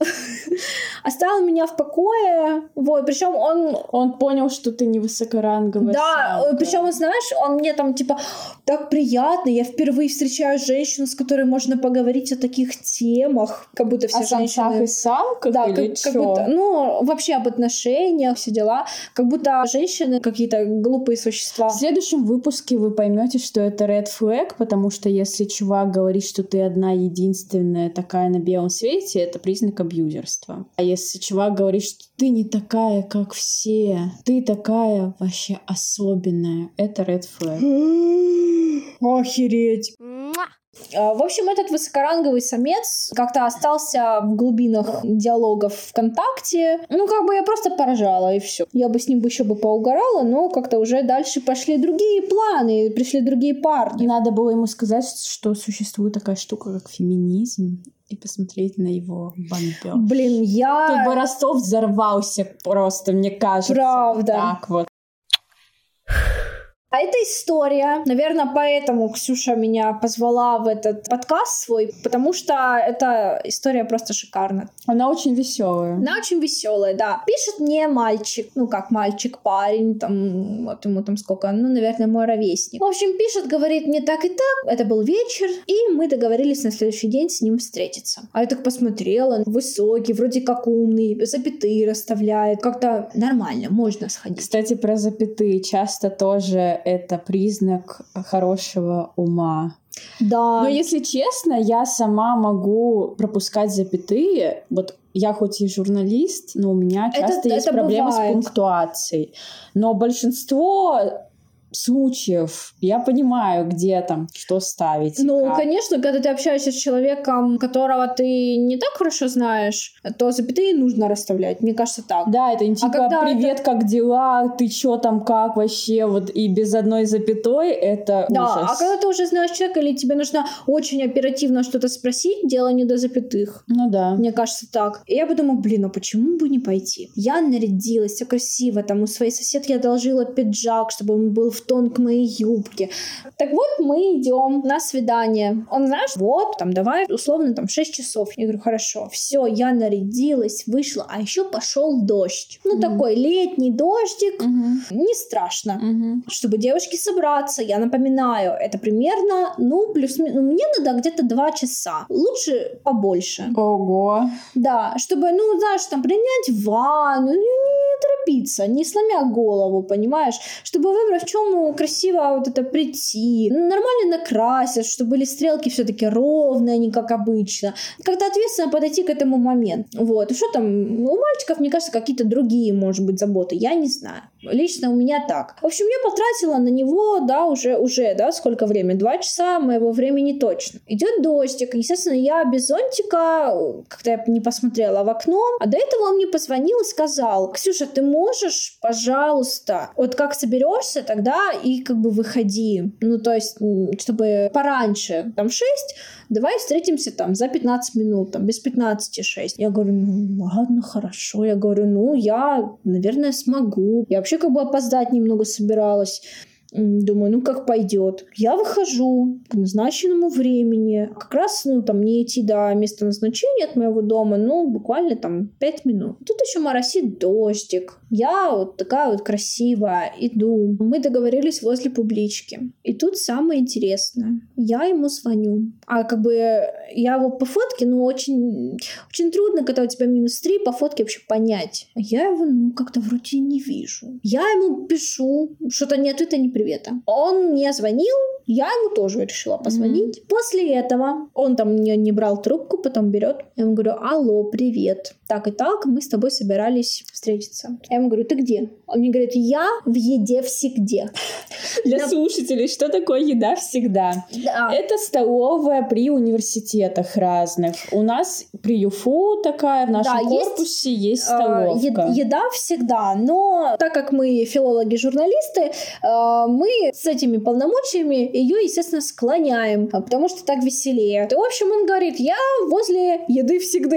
оставил меня в покое. Вот, причем он... Он понял, что ты не высокоранговая. Да, самка. Причем, знаешь, он мне там, типа, так приятно, я впервые встречаю женщину, с которой можно поговорить о таких темах, как будто все о женщины... О самцах и самках, да, или как, как будто, ну, вообще об отношениях, все дела. Как будто женщины какие-то глупые существа. В следующем выпуске вы поймете, что это red flag, потому что если чувак говорит, что ты одна единственная такая на белом свете, это признак абьюзерства. А если чувак говорит, что ты не такая, как все, ты такая вообще особенная, это red flag. Охереть. В общем, этот высокоранговый самец как-то остался в глубинах диалогов ВКонтакте. Ну, как бы я просто поржала, и все. Я бы с ним еще бы поугарала, но как-то уже дальше пошли другие планы, пришли другие парни. Надо было ему сказать, что существует такая штука, как феминизм, и посмотреть на его бомбёж. Блин, я... Тут бы Ростов взорвался просто, мне кажется. Правда. Так вот. А эта история, наверное, поэтому Ксюша меня позвала в этот подкаст свой, потому что эта история просто шикарна. Она очень веселая. Она очень веселая, да. Пишет мне мальчик, ну как мальчик, парень, там, вот ему там сколько, ну, наверное, мой ровесник. В общем, пишет, говорит мне так и так, это был вечер, и мы договорились на следующий день с ним встретиться. А я так посмотрела, высокий, вроде как умный, запятые расставляет, как-то нормально, можно сходить. Кстати, про запятые часто тоже... Это признак хорошего ума. Да. Но если честно, я сама могу пропускать запятые. Вот я хоть и журналист, но у меня часто это, есть это проблемы бывает. С пунктуацией. Но большинство случаев я понимаю, где там что ставить. Ну, как. Конечно, когда ты общаешься с человеком, которого ты не так хорошо знаешь, то запятые нужно расставлять. Мне кажется, так. Да, это не типа а «Привет, это... как дела? Ты чё там, как вообще?» Вот и без одной запятой это да, ужас. А когда ты уже знаешь человека или тебе нужно очень оперативно что-то спросить, дело не до запятых. Ну да. Мне кажется, так. И я подумала, блин, а почему бы не пойти? Я нарядилась, все красиво, там у своей соседки я одолжила пиджак, чтобы он был в тон к моей юбке. Так вот, мы идем на свидание. Он, знаешь, вот, там, давай, условно, там, шесть часов. Я говорю, хорошо, все, я нарядилась, вышла, а еще пошел дождь. Ну, mm-hmm. такой летний дождик. Mm-hmm. Не страшно. Mm-hmm. Чтобы девушки собраться, я напоминаю, это примерно, ну, плюс-минус, мне надо где-то два часа. Лучше побольше. Ого. Да, чтобы, ну, знаешь, там, принять ванну, торопиться, не сломя голову, понимаешь, чтобы выбрать, в чем красиво вот это прийти, нормально накрасить, чтобы были стрелки все-таки ровные, не как обычно. Как-то ответственно подойти к этому моменту. Вот. И что там, у мальчиков, мне кажется, какие-то другие, может быть, заботы, я не знаю. Лично у меня так. В общем, я потратила на него, да, уже, уже, да, сколько времени? Два часа моего времени точно. Идет дождик, естественно, я без зонтика, как-то я не посмотрела в окно, а до этого он мне позвонил и сказал: Ксюша, ты можешь, пожалуйста, вот как соберешься, тогда и как бы выходи. Ну, то есть, чтобы пораньше, там, шесть, давай встретимся там за пятнадцать минут, там, без пятнадцати шесть. Я говорю, ну, ладно, хорошо. Я говорю, ну, я, наверное, смогу. Я вообще как бы опоздать немного собиралась. Думаю, ну как пойдет. Я выхожу к назначенному времени. Как раз, ну, там, мне идти до места назначения от моего дома, ну, буквально там пять минут. Тут еще моросит дождик. Я вот такая вот красивая иду. Мы договорились возле публички. И тут самое интересное. Я ему звоню. А как бы я его по фотке, ну, очень, очень трудно, когда у тебя минус три, по фотке вообще понять. А я его, ну, как-то вроде не вижу. Я ему пишу, что-то ни ответа, ни привет. Привета. Он мне звонил, я ему тоже решила позвонить. Mm-hmm. После этого он там не, не брал трубку, потом берет. Я ему говорю, алло, привет. Так и так, мы с тобой собирались встретиться. Я ему говорю, ты где? Он мне говорит, я в еде всегда. Для На... слушателей, что такое еда всегда? Да. Это столовая при университетах разных. У нас при ЮФУ такая, в нашем да, корпусе есть, есть столовка. Э, е- еда всегда, но так как мы филологи-журналисты, э, мы с этими полномочиями ее, естественно, склоняем, потому что так веселее. И, в общем, он говорит, я возле еды всегда.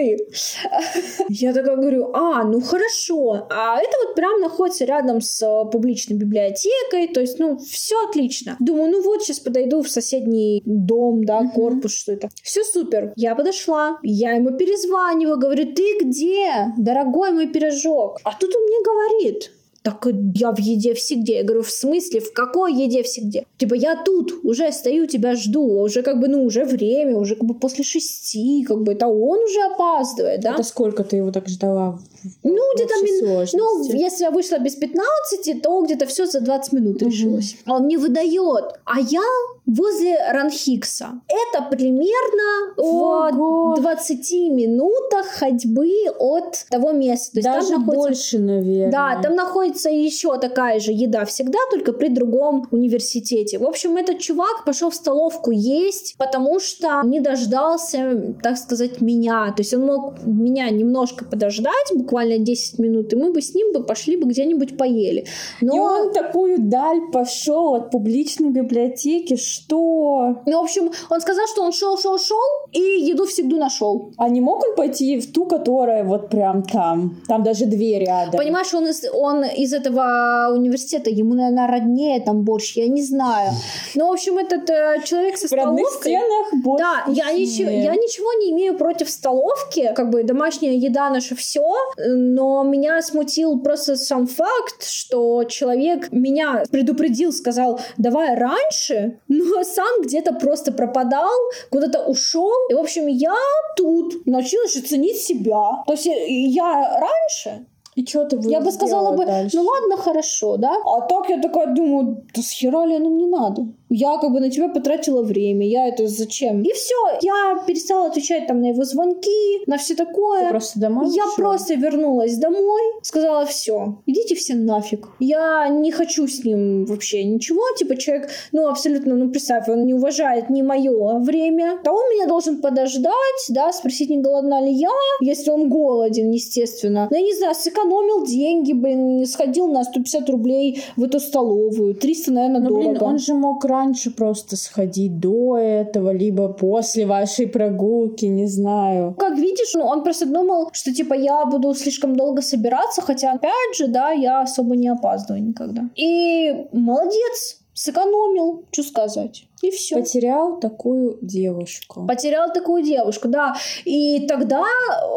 Я такая говорю, а, ну хорошо. А это вот прям находится рядом с публичной библиотекой, то есть, ну, все отлично. Думаю, ну вот, сейчас подойду в соседний дом, да, uh-huh. корпус, что это. Все супер. Я подошла, я ему перезваниваю, говорю, ты где, дорогой мой пирожок? А тут он мне говорит... Так я в еде всегда. Я говорю, в смысле, в какой еде всегда? Типа, я тут уже стою, тебя жду. Уже как бы, ну, уже время, уже как бы после шести, как бы, это он уже опаздывает, да? Это сколько ты его так ждала? Ну, где-то, мин... ну, если я вышла без пятнадцати, то где-то все за двадцать минут угу. решилось. Он мне выдает, а я возле Ранхикса. Это примерно Ого. в двадцати минутах ходьбы от того места. То есть даже там находится... больше, наверное. Да, там находится еще такая же еда всегда, только при другом университете. В общем, этот чувак пошел в столовку есть, потому что не дождался, так сказать, меня. То есть он мог меня немножко подождать, буквально десять минут, и мы бы с ним бы пошли бы где-нибудь поели. Но... И он такую даль пошел от публичной библиотеки, что... Ну, в общем, он сказал, что он шел-шел-шел и еду всегда нашел. А не мог он пойти в ту, которая вот прям там? Там даже две рядом. Понимаешь, он, из, он из этого университета, ему, наверное, роднее там борщ, я не знаю. Ну, в общем, этот э, человек со столовкой... В родных стенах борщ. Да, я ничего, я ничего не имею против столовки, как бы домашняя еда наша все, но меня смутил просто сам факт, что человек меня предупредил, сказал, давай раньше, но сам где-то просто пропадал, куда-то ушел. И, в общем, я тут научилась ценить себя. То есть я раньше... И что ты будешь Я бы сказала бы, дальше? Ну ладно, хорошо, да? А так я такая думаю, да с хера ли оно мне надо? Я как бы на тебя потратила время, я это зачем? И все, я перестала отвечать там на его звонки, на все такое. Ты просто домой? Я что? Просто вернулась домой, сказала, все, идите все нафиг. Я не хочу с ним вообще ничего, типа человек, ну абсолютно, ну представь, он не уважает ни мое время, то он меня должен подождать, да, спросить, не голодна ли я, если он голоден, естественно. Ну я не знаю, сэкономил деньги, блин, сходил на сто пятьдесят рублей в эту столовую, триста, наверное, ну, дорого. Ну блин, он же мог раньше просто сходить до этого, либо после вашей прогулки, не знаю. Как видишь, ну, он просто думал, что, типа, я буду слишком долго собираться, хотя, опять же, да, я особо не опаздываю никогда. И молодец, сэкономил, что сказать. И все. Потерял такую девушку. Потерял такую девушку, да. И тогда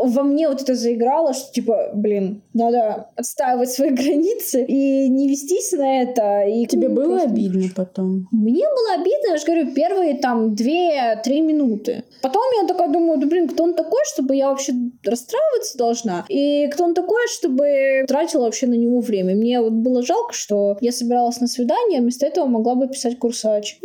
во мне вот это заиграло, что типа, блин, надо отстаивать свои границы и не вестись на это. И тебе ну, было просто... обидно потом? Мне было обидно, я же говорю, первые там две-три минуты. Потом я такая думаю, да блин, кто он такой, чтобы я вообще расстраиваться должна? И кто он такой, чтобы тратила вообще на него время? Мне вот было жалко, что я собиралась на свидание, вместо этого могла бы писать курсач.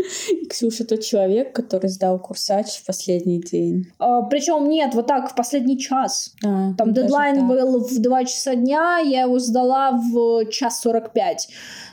Ксюша тот человек, который сдал курсач в последний день. А, причем нет, вот так, в последний час. А, там дедлайн был в два часа дня, я его сдала в час сорок пять.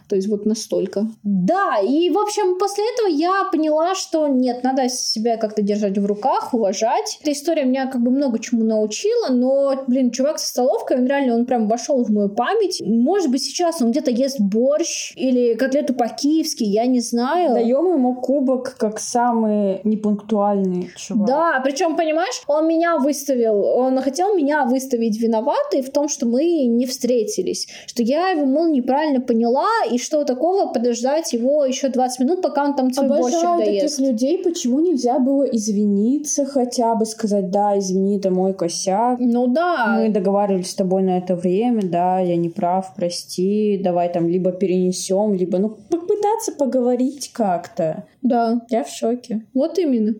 То есть вот настолько. Да, и в общем, после этого я поняла, что нет, надо себя как-то держать в руках, уважать. Эта история меня как бы много чему научила, но, блин, чувак со столовкой, он реально, он прям вошел в мою память. Может быть, сейчас он где-то ест борщ или котлету по-киевски, я не знаю. Даем ему кубок как самый непунктуальный чувак. Да, причем, понимаешь, он меня выставил, он хотел меня выставить виноватой в том, что мы не встретились. Что я его, мол, неправильно поняла, и что такого подождать его еще двадцать минут, пока он там свой борщик доест. Обожаю таких людей, почему нельзя было извиниться хотя бы, сказать, да, извини, это мой косяк. Ну да. Мы договаривались с тобой на это время, да, я не прав, прости, давай там либо перенесем, либо, ну, попытаться поговорить как-то. Да. Я в шоке. Вот именно.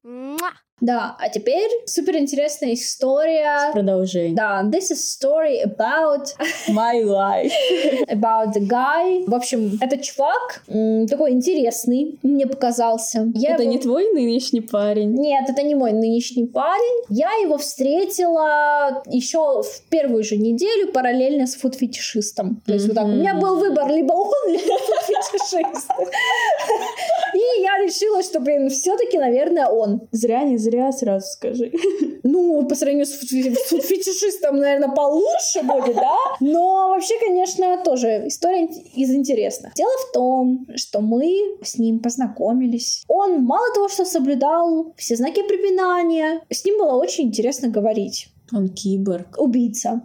Да, а теперь суперинтересная история. Продолжение. Да, this is a story about my life. About the guy. В общем, этот чувак м, такой интересный, мне показался. Я это его... не твой нынешний парень? Нет, это не мой нынешний парень. Я его встретила еще в первую же неделю параллельно с фуд-фетишистом. То есть mm-hmm. вот так. У меня был выбор, либо он, либо фуд-фетишист. И я решила, что, блин, все-таки, наверное, он. Зря не зря. Зря, сразу скажи. Ну, по сравнению с фетишистом, наверное, получше будет, да? Но вообще, конечно, тоже история из интересных. Дело в том, что мы с ним познакомились. Он мало того, что соблюдал все знаки препинания, с ним было очень интересно говорить. Он киборг. Убийца.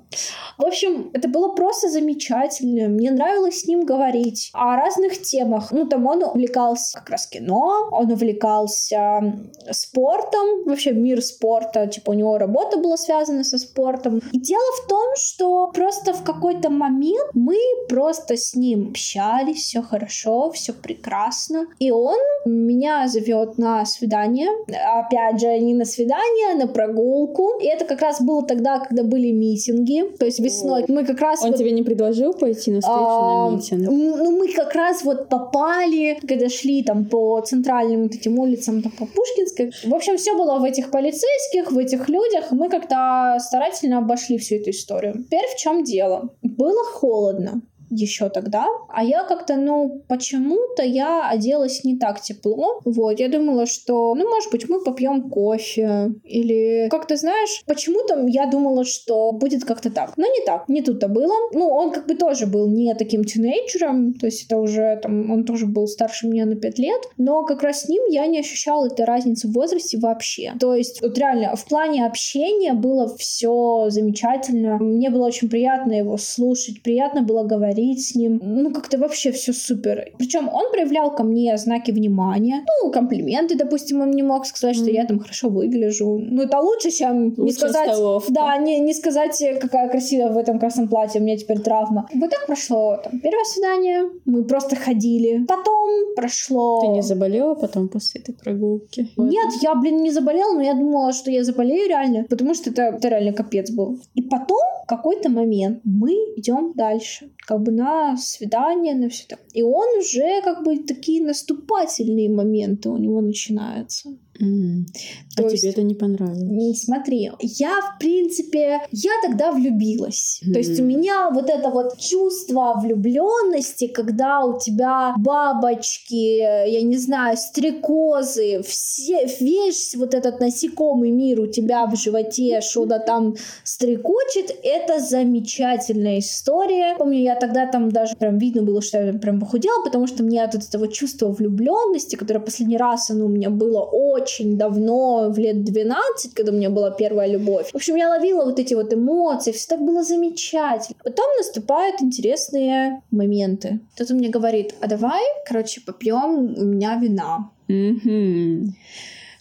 В общем, это было просто замечательно. Мне нравилось с ним говорить о разных темах. Ну, там он увлекался как раз кино, он увлекался спортом, вообще мир спорта. Типа у него работа была связана со спортом. И дело в том, что просто в какой-то момент мы просто с ним общались, все хорошо, все прекрасно. И он меня зовет на свидание. Опять же, не на свидание, а на прогулку. И это как раз был тогда, когда были митинги, то есть весной. Мы как раз... Он вот... тебе не предложил пойти на встречу а, на митинг? Ну, мы как раз вот попали, когда шли там по центральным вот этим улицам, там по Пушкинской. В общем, все было в этих полицейских, в этих людях. Мы как-то старательно обошли всю эту историю. Теперь в чем дело? Было холодно еще тогда, а я как-то, ну, почему-то я оделась не так тепло, вот, я думала, что, ну, может быть, мы попьем кофе, или, как ты знаешь, почему-то я думала, что будет как-то так, но не так, не тут-то было, ну, он как бы тоже был не таким тинейджером, то есть это уже, там, он тоже был старше меня на пять лет, но как раз с ним я не ощущала этой разницы в возрасте вообще, то есть, вот реально, в плане общения было все замечательно, мне было очень приятно его слушать, приятно было говорить с ним. Ну, как-то вообще все супер. Причем он проявлял ко мне знаки внимания. Ну, комплименты, допустим, он мне мог сказать, mm. что я там хорошо выгляжу. Ну, это лучше, чем лучше не сказать... Столовка. Да, не, не сказать, какая красивая в этом красном платье, у меня теперь травма. Вот так прошло там первое свидание, мы просто ходили. Потом прошло... Ты не заболела потом после этой прогулки? Нет, я, блин, не заболела, но я думала, что я заболею реально, потому что это, это реально капец был. И потом, в какой-то момент, мы идем дальше. Как бы на свидание, на все так. И он уже как бы такие наступательные моменты у него начинаются. Mm. А есть, тебе это не понравилось? Смотри, я в принципе, я тогда влюбилась. Mm. То есть у меня вот это вот чувство влюбленности, когда у тебя бабочки, я не знаю, стрекозы, все, весь вот этот насекомый мир у тебя в животе что-то там стрекочет, это замечательная история. Помню, я тогда там даже прям видно было, что я прям похудела, потому что мне от этого чувства влюбленности, которое последний раз оно у меня было очень очень давно, в лет двенадцать, когда у меня была первая любовь. В общем, я ловила вот эти вот эмоции, все так было замечательно. Потом наступают интересные моменты. Кто-то мне говорит, а давай, короче, попьем у меня вина. Mm-hmm.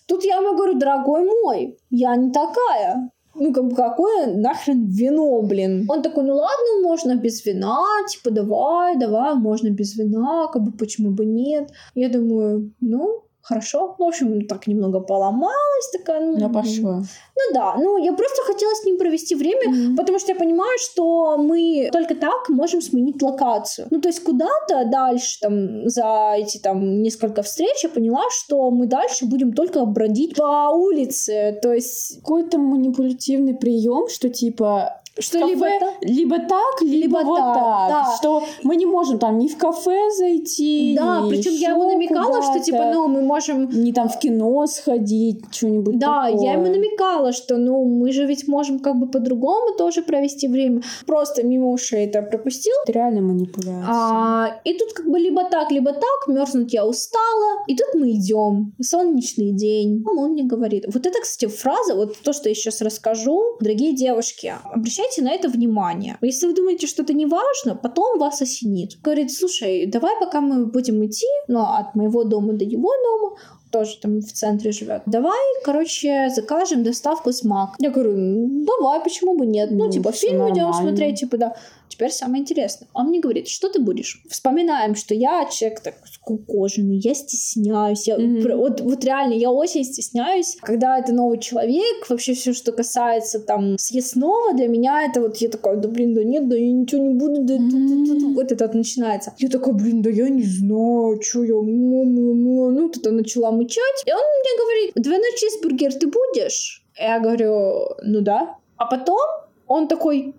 Тут я ему говорю, дорогой мой, я не такая. Ну, как бы, какое нахрен вино, блин? Он такой, ну ладно, можно без вина, типа, давай, давай, можно без вина, как бы, почему бы нет? Я думаю, ну, хорошо. Ну, в общем, так немного поломалась, такая, ну... Я пошла. Ну, да, ну, я просто хотела с ним провести время, mm-hmm. потому что я понимаю, что мы только так можем сменить локацию. Ну, то есть, куда-то дальше, там, за эти, там, несколько встреч я поняла, что мы дальше будем только бродить по улице, то есть... Какой-то манипулятивный прием, что, типа... Что кафе, либо, та... либо так, либо, либо вот так, так. Да. Что мы не можем там ни в кафе зайти, да, ни причем я ему намекала, куда-то. Что типа, ну, мы можем... Не там в кино сходить, что-нибудь да, такое. Да, я ему намекала, что, ну, мы же ведь можем как бы по-другому тоже провести время. Просто мимо ушей это пропустил. Это реально манипуляция. А, и тут как бы либо так, либо так, мерзнуть я устала. И тут мы идем, солнечный день. Он мне говорит. Вот это, кстати, фраза, вот то, что я сейчас расскажу. Дорогие девушки, обращайтесь на это внимание. Если вы думаете, что это не важно, потом вас осенит. Говорит, слушай, давай пока мы будем идти, ну, от моего дома до его дома, тоже там в центре живет. Давай, короче, закажем доставку с Мак. Я говорю, ну, давай, почему бы нет? Ну, ну типа, фильм нормально. Идем смотреть, типа, да. Теперь самое интересное. Он мне говорит, что ты будешь? Вспоминаем, что я человек так скукоженный, я стесняюсь. Я, mm-hmm. вот, вот реально, я очень стесняюсь, когда это новый человек. Вообще все, что касается там съестного, для меня это вот я такая, да блин, да нет, да я ничего не буду. Да, mm-hmm. Вот это вот начинается. Я такая, блин, да я не знаю, что я... Ну, тут она начала мычать. И он мне говорит, двойной чизбургер ты будешь? Я говорю, ну да. А потом он такой...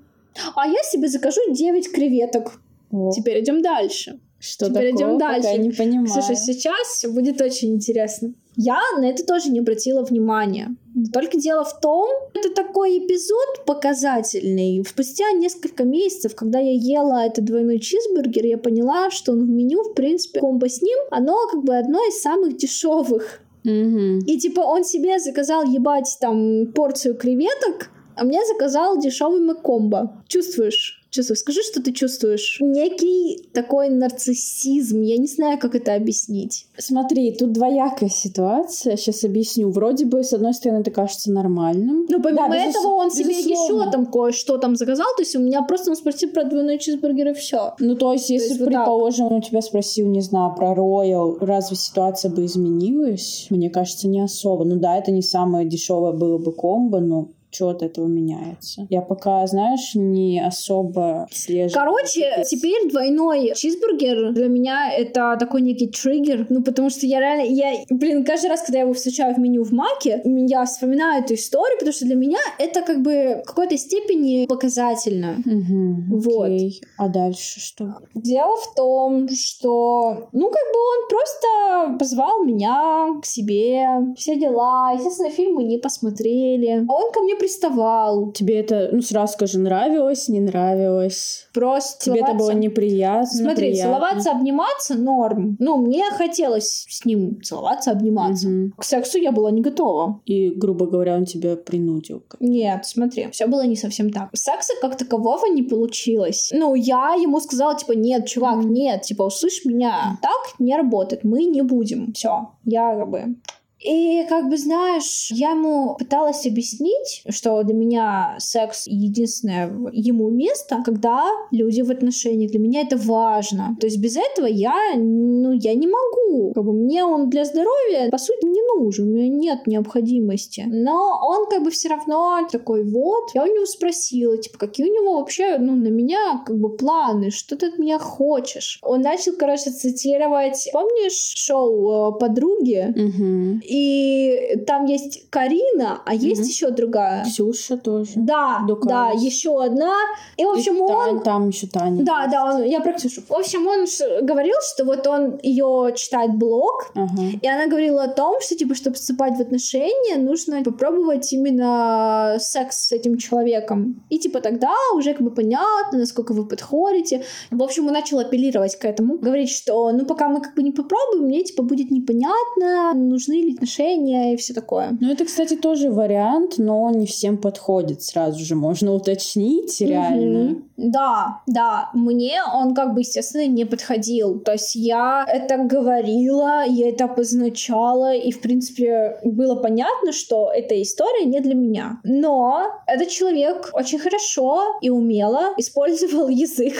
А я себе закажу девять креветок. О. Теперь идем дальше. Что Теперь такое? Идем дальше. Я не понимаю. Слушай, сейчас будет очень интересно. Я на это тоже не обратила внимания. Только дело в том, это такой эпизод показательный. Спустя несколько месяцев, когда я ела этот двойной чизбургер, я поняла, что он в меню, в принципе, комбо с ним, оно как бы одно из самых дешевых. Угу. И типа он себе заказал, ебать, там, порцию креветок, а мне заказал дешевый Маккомбо. Чувствуешь? Чувствуешь? Скажи, что ты чувствуешь. Некий такой нарциссизм. Я не знаю, как это объяснить. Смотри, тут двоякая ситуация. Сейчас объясню. Вроде бы, с одной стороны, это кажется нормальным. Ну, помимо да, этого, он себе безусловно. Еще там кое-что там заказал. То есть, у меня просто он спросил про двойной чизбургер и все. Ну, то есть, если, то есть, предположим, он у тебя спросил, не знаю, про роял, разве ситуация бы изменилась? Мне кажется, не особо. Ну да, это не самое дешевое было бы комбо, но... Что от этого меняется? Я пока, знаешь, не особо слежу. Короче, теперь двойной чизбургер для меня это такой некий триггер. Ну, потому что я реально... Я, блин, каждый раз, когда я его встречаю в меню в Маке, я вспоминаю эту историю, потому что для меня это как бы в какой-то степени показательно. Угу, вот. Окей. А дальше что? Дело в том, что... Ну, как бы он просто позвал меня к себе. Все дела. Естественно, фильм мы не посмотрели. Он ко мне приставал. Тебе это, ну, сразу скажу, нравилось, не нравилось? Просто тебе целоваться. Это было неприятно? Смотри, приятно. Целоваться, обниматься — норм. Ну, мне хотелось с ним целоваться, обниматься. Угу. К сексу я была не готова. И, грубо говоря, он тебя принудил? Нет, смотри, все было не совсем так. Секса как такового не получилось. Ну, я ему сказала, типа, нет, чувак, mm. нет, типа, услышь меня. Mm. Так не работает, мы не будем. Все, я как бы... И, как бы, знаешь, я ему пыталась объяснить, что для меня секс — единственное ему место, когда люди в отношениях. Для меня это важно. То есть без этого я, ну, я не могу. Как бы мне он для здоровья, по сути, не нужен. У меня нет необходимости. Но он, как бы, все равно такой вот. Я у него спросила, типа, какие у него вообще, ну, на меня, как бы, планы? Что ты от меня хочешь? Он начал, короче, цитировать. Помнишь шоу «Подруги»? Угу. И там есть Карина, а есть mm-hmm. еще другая. Ксюша тоже. Да, Дукалась. Да, еще одна. И, в общем, и он... Та, там еще Таня. Да, есть. Да, он... я про Ксюшу. В общем, он говорил, что вот он ее читает блог, uh-huh. и она говорила о том, что, типа, чтобы вступать в отношения, нужно попробовать именно секс с этим человеком. И, типа, тогда уже, как бы, понятно, насколько вы подходите. В общем, он начал апеллировать к этому. Говорить, что, ну, пока мы, как бы, не попробуем, мне, типа, будет непонятно, нужны ли отношения и все такое. Ну, это, кстати, тоже вариант, но не всем подходит сразу же. Можно уточнить реально. Mm-hmm. Да, да. Мне он как бы, естественно, не подходил. То есть я это говорила, я это обозначала, и, в принципе, было понятно, что эта история не для меня. Но этот человек очень хорошо и умело использовал язык.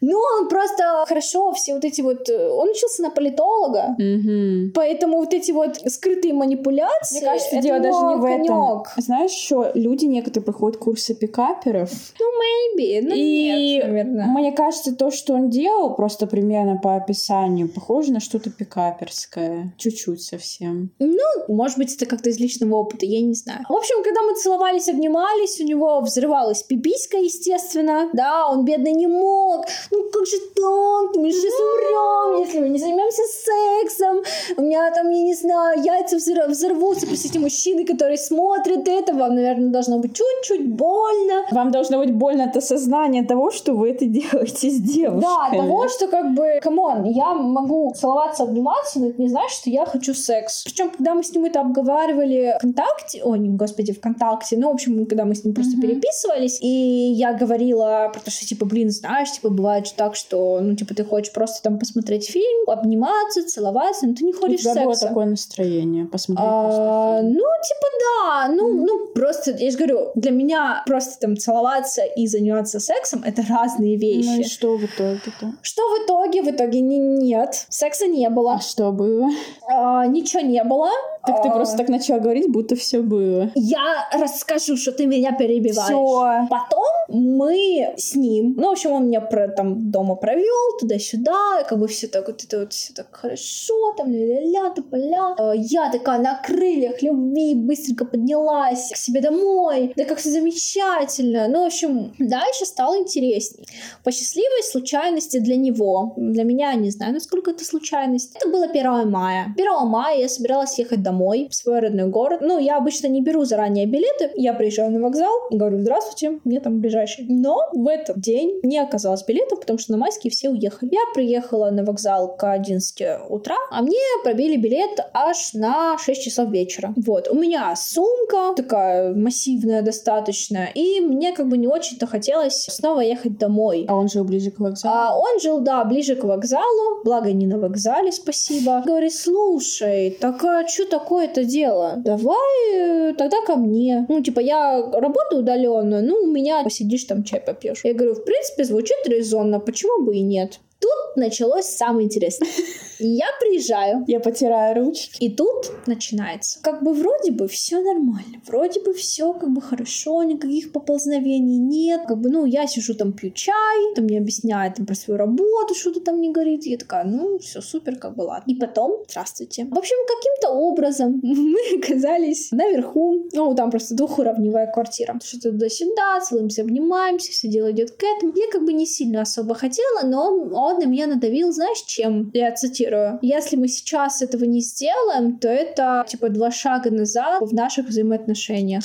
Ну, он просто хорошо все вот эти вот... Он учился на политолога, mm-hmm. поэтому вот эти вот скрытые манипуляции... Мне кажется, дело даже не в этом. Знаешь, еще люди некоторые проходят курсы пикаперов. Ну, maybe, ну и нет, наверное. Мне кажется, то, что он делал, просто примерно по описанию, похоже на что-то пикаперское. Чуть-чуть совсем. Ну, может быть, это как-то из личного опыта, я не знаю. В общем, когда мы целовались, обнимались, у него взрывалась пиписька, естественно. Да, он, бедный, не мог. Ну, как же так? Мы же умрем, если мы не займемся сексом. У меня там, я не знаю, яйца взорвутся. Простите, мужчины, которые смотрят это, вам, наверное, должно быть чуть-чуть больно. Вам должно быть больно от осознания того, что вы это делаете с девушкой. Да, того, что как бы, камон, я могу целоваться, обниматься, но это не значит, что я хочу секс. Причем, когда мы с ним это обговаривали ВКонтакте, ой, господи, ВКонтакте, ну, в общем, когда мы с ним просто uh-huh. переписывались, и я говорила про то, что, типа, блин, знаешь, типа, бывает же так, что, ну, типа, ты хочешь просто там посмотреть фильм, обниматься, целоваться, но ты не хочешь секса. У тебя секса. Было такое настроение, посмотреть а, просто фильм. Ну, типа, да, ну, mm-hmm. ну, просто, я же говорю, для меня просто там целоваться и заниматься сексом — это разные вещи. Ну, и что в итоге-то? Что в итоге? В итоге не, нет. Секса не было. А что было? А, ничего не было. Так а... ты просто так начала говорить, будто все было. Я расскажу, что ты меня перебиваешь. Всё. Потом мы с ним... Ну, в общем, он меня про, там дома провел туда-сюда, как бы все так вот это вот все так хорошо, там ля-ля-ля, тополя. Я такая на крыльях любви быстренько поднялась к себе домой. Да как все замечательно. Ну, в общем, дальше стало интересней. По счастливой случайности для него. Для меня, не знаю, насколько это случайность. Это было первое мая. первое мая я собиралась ехать домой. Домой, в свой родной город. Ну, я обычно не беру заранее билеты. Я приезжаю на вокзал, говорю, здравствуйте, мне там ближайший. Но в этот день не оказалось билетов, потому что на майские все уехали. Я приехала на вокзал к одиннадцати утра, а мне пробили билет аж на шесть часов вечера. Вот. У меня сумка такая массивная достаточно, и мне как бы не очень-то хотелось снова ехать домой. А он жил ближе к вокзалу? А он жил, да, ближе к вокзалу. Благо, не на вокзале, спасибо. Говорит, слушай, так а что такое? Какое-то дело. Давай тогда ко мне. Ну, типа, я работаю удаленно, ну, у меня посидишь там, чай попьешь. Я говорю, в принципе, звучит резонно, почему бы и нет. Тут началось самое интересное. Я приезжаю. Я потираю ручки. И тут начинается. Как бы вроде бы все нормально. Вроде бы все как бы хорошо. Никаких поползновений нет. Как бы, ну, я сижу там, пью чай. Там мне объясняет там, про свою работу, что-то там не горит. Я такая, ну, все супер, как бы, ладно. И потом, здравствуйте. В общем, каким-то образом мы оказались наверху. Ну, там просто двухуровневая квартира. Что-то туда-сюда, целуемся, обнимаемся. Все дело идет к этому. Я как бы не сильно особо хотела, но он на меня надавил, знаешь, чем? Я цитирую. Если мы сейчас этого не сделаем, то это, типа, два шага назад в наших взаимоотношениях.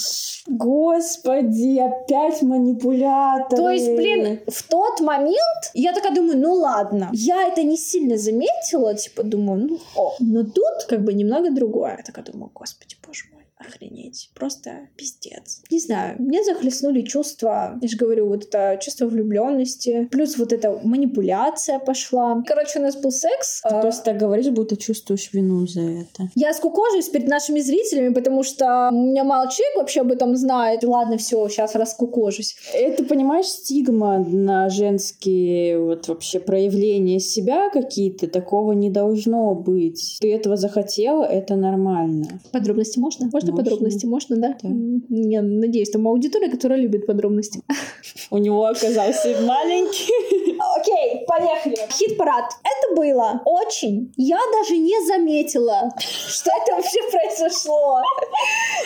Господи, опять манипуляторы. То есть, блин, в тот момент я такая думаю, ну ладно. Я это не сильно заметила, типа, думаю, ну о. Но тут, как бы, немного другое. Я такая думаю, господи, боже мой. Охренеть. Просто пиздец. Не знаю, мне захлестнули чувства, я же говорю, вот это чувство влюбленности, плюс вот эта манипуляция пошла. Короче, у нас был секс. Ты а... просто так говоришь, будто чувствуешь вину за это. Я скукожусь перед нашими зрителями, потому что у меня мало человек вообще об этом знает. Ладно, все, сейчас раскукожусь. Это, понимаешь, стигма на женские вот вообще проявления себя какие-то, такого не должно быть. Ты этого захотела, это нормально. Подробности можно? Можно? Подробности можно, да? да? Я надеюсь, там аудитория, которая любит подробности. У него оказался маленький. Окей, поехали. Хит-парад. Это было очень. Я даже не заметила, что это вообще произошло.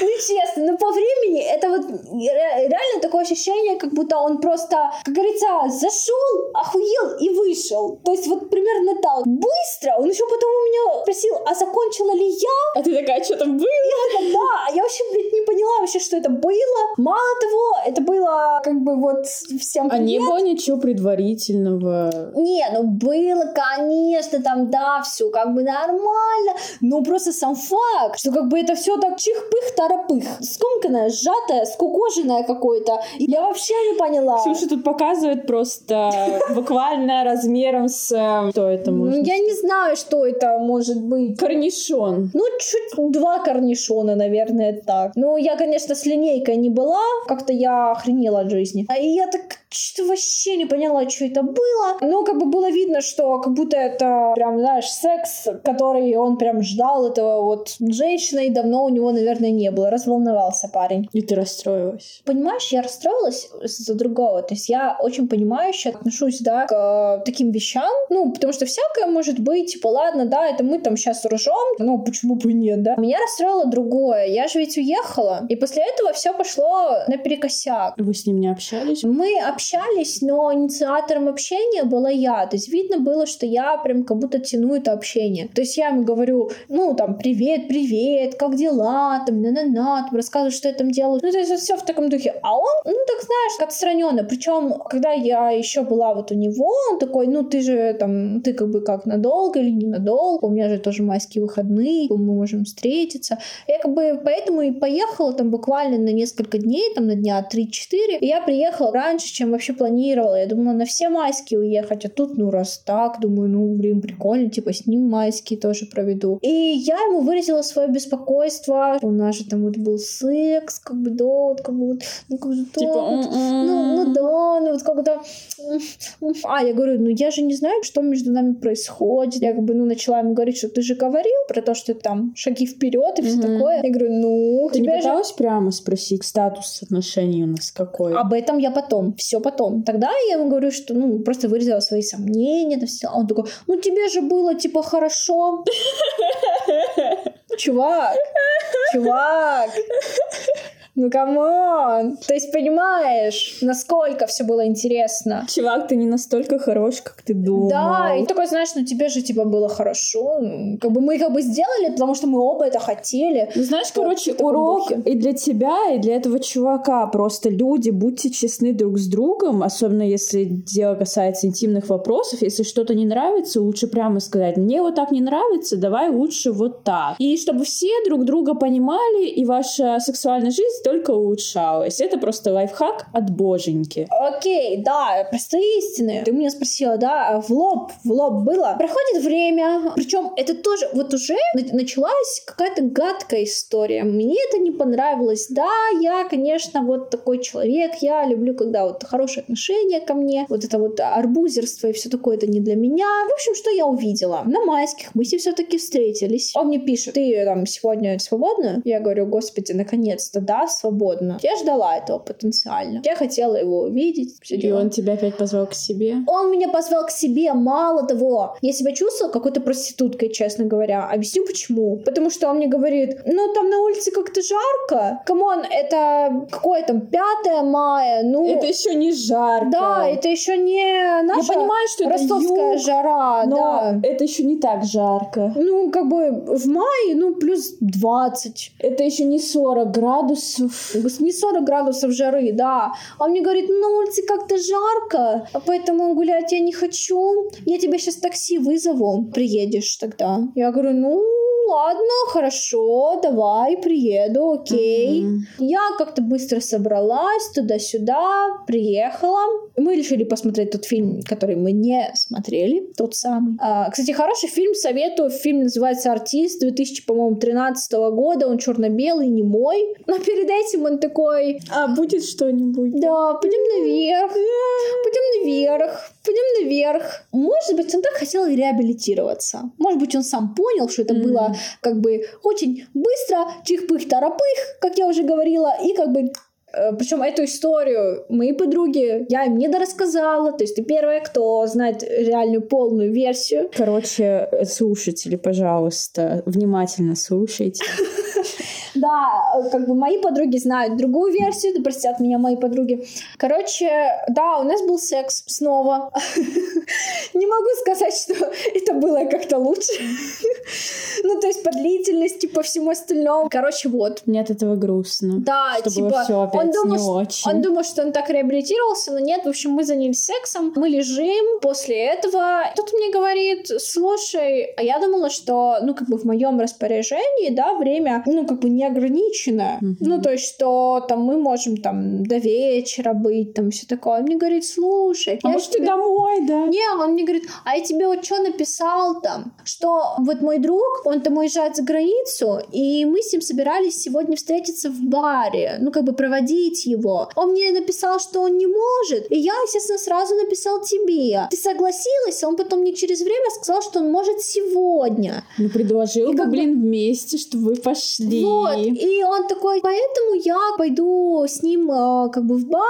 Ну, честно, но по времени это вот реально такое ощущение, как будто он просто, как говорится, зашел, охуел и вышел. То есть вот примерно так. Быстро. Он еще потом у меня спросил, а закончила ли я? А ты такая, что там было? Я такая, да, я вообще, блядь, не поняла вообще, что это было. Мало того, это было как бы вот всем привет. А не было ничего предварительного? Не, ну было, конечно, там, да, все как бы нормально, но просто сам факт, что как бы это все так чих-пых-тарапых, скомканное, сжатое, скукоженное какое-то. Я вообще не поняла. Ксюша тут показывает просто буквально размером с... Что это может быть? Я не знаю, что это может быть. Корнишон. Ну, чуть два корнишона, наверное, так. Ну, я, конечно, с линейкой не была. Как-то я охренела от жизни. И я так что-то вообще не поняла, что это было. Но как бы было видно, что как будто это прям, знаешь, секс, который он прям ждал этого вот женщины, и давно у него, наверное, не было. Разволновался парень. И ты расстроилась. Понимаешь, я расстроилась из-за другого. То есть я очень понимающе отношусь, да, к э, таким вещам. Ну, потому что всякое может быть. Типа, ладно, да, это мы там сейчас ржем. Ну, почему бы и нет, да? Меня расстроило другое. Я же ведь уехала. И после этого все пошло наперекосяк. Вы с ним не общались? Мы общались, но инициатором общения была я. То есть видно было, что я прям как будто тяну это общение. То есть я ему говорю, ну, там, привет, привет, как дела, там, на-на-на, там, рассказываю, что я там делаю. Ну, то есть все в таком духе. А он, ну, так, знаешь, отстраненно. Причем, когда я еще была вот у него, он такой, ну, ты же там, ты как бы как, надолго или ненадолго, у меня же тоже майские выходные, мы можем встретиться. Я как бы поэтому и поехала там буквально на несколько дней, там, на дня три-четыре. И я приехала раньше, чем вообще планировала. Я думала на все майские уехать, а тут, ну, раз так, думаю, ну, блин, прикольно, типа, с ним майские тоже проведу. И я ему выразила свое беспокойство. У нас же там вот был секс, как бы, да, вот, как бы, вот, ну, как бы, да, типа, вот, ну, ну, да, ну, вот, как-то... А, я говорю, ну, я же не знаю, что между нами происходит. Я как бы, ну, начала ему говорить, что ты же говорил про то, что там шаги вперед и все mm-hmm. такое. Я говорю, ну... Ты не пыталась же... прямо спросить статус отношений у нас какой? Об этом я потом, все потом. Тогда я ему говорю, что, ну, просто выразила свои сомнения, это все. А он такой, ну, тебе же было, типа, хорошо. Чувак, чувак... Ну, камон! То есть, понимаешь, насколько все было интересно. Чувак, ты не настолько хорош, как ты думал. Да, и такой, знаешь, ну тебе же, типа, было хорошо. Ну, как бы мы как бы сделали, потому что мы оба это хотели. Ну, знаешь, что, короче, урок духе. И для тебя, и для этого чувака. Просто люди, будьте честны друг с другом, особенно если дело касается интимных вопросов. Если что-то не нравится, лучше прямо сказать, мне вот так не нравится, давай лучше вот так. И чтобы все друг друга понимали, и ваша сексуальная жизнь только улучшалось. Это просто лайфхак от боженьки. Окей, да, простые истины. Ты меня спросила, да, в лоб, в лоб было. Проходит время, причем это тоже, вот уже началась какая-то гадкая история. Мне это не понравилось. Да, я, конечно, вот такой человек. Я люблю, когда вот хорошие отношения ко мне. Вот это вот арбузерство и все такое, это не для меня. В общем, что я увидела? На майских мы с ним все-таки встретились. Он мне пишет, ты там сегодня свободна? Я говорю, господи, наконец-то, да, свободно. Я ждала этого потенциально. Я хотела его увидеть. И дела. Он тебя опять позвал к себе? Он меня позвал к себе, мало того. Я себя чувствовала какой-то проституткой, честно говоря. Объясню, почему. Потому что он мне говорит, ну, там на улице как-то жарко. Камон, это какое там, пятое мая, ну... Это еще не жарко. Да, это еще не наша... Я понимаю, что это ростовская юг, жара, но да. Это еще не так жарко. Ну, как бы в мае, ну, плюс двадцать. Это еще не сорок градусов. Не сорок градусов жары, да. Он мне говорит, на улице как-то жарко, поэтому гулять я не хочу. Я тебя сейчас такси вызову. Приедешь тогда. Я говорю, ну... ладно, хорошо, давай, приеду, окей. Mm-hmm. Я как-то быстро собралась туда-сюда, приехала. Мы решили посмотреть тот фильм, который мы не смотрели, тот самый. А, кстати, хороший фильм, советую. Фильм называется «Артист» две тысячи тринадцатого года, он черно-белый, не мой. Но перед этим он такой... А, будет что-нибудь? Да, пойдем наверх, пойдем наверх, пойдем наверх. Может быть, он так хотел реабилитироваться. Может быть, он сам понял, что это mm-hmm. было как бы очень быстро, чих-пых-тарапых, как я уже говорила, и как бы... Причем эту историю мои подруги, я им не дорассказала. То есть ты первая, кто знает реальную полную версию. Короче, слушатели, пожалуйста, внимательно слушайте. да, как бы мои подруги знают другую версию, да простят меня мои подруги. Короче, да, у нас был секс снова. Не могу сказать, что это было как-то лучше. Ну, то есть по длительности, по всему остальному. Короче, вот. Мне от этого грустно. Да, типа, он думал, он думал, что он так реабилитировался, но нет. В общем, мы занялись сексом, мы лежим. После этого кто-то мне говорит: слушай, а я думала, что, ну, как бы в моем распоряжении, да, время, ну, как бы не ограничено. Mm-hmm. Ну, то есть, что там мы можем там до вечера быть, там все такое. Он мне говорит: слушай, а может, тебе... ты домой, да? Не, он мне говорит: а я тебе вот что написал там, что вот мой друг, он там уезжает за границу, и мы с ним собирались сегодня встретиться в баре, ну, как бы проводить его. Он мне написал, что он не может, и я, естественно, сразу написал тебе. Ты согласилась, а он потом мне через время сказал, что он может сегодня. Ну, предложил бы, блин, вместе, чтобы вы пошли. Вот, и он такой: поэтому я пойду с ним э, как бы в бар,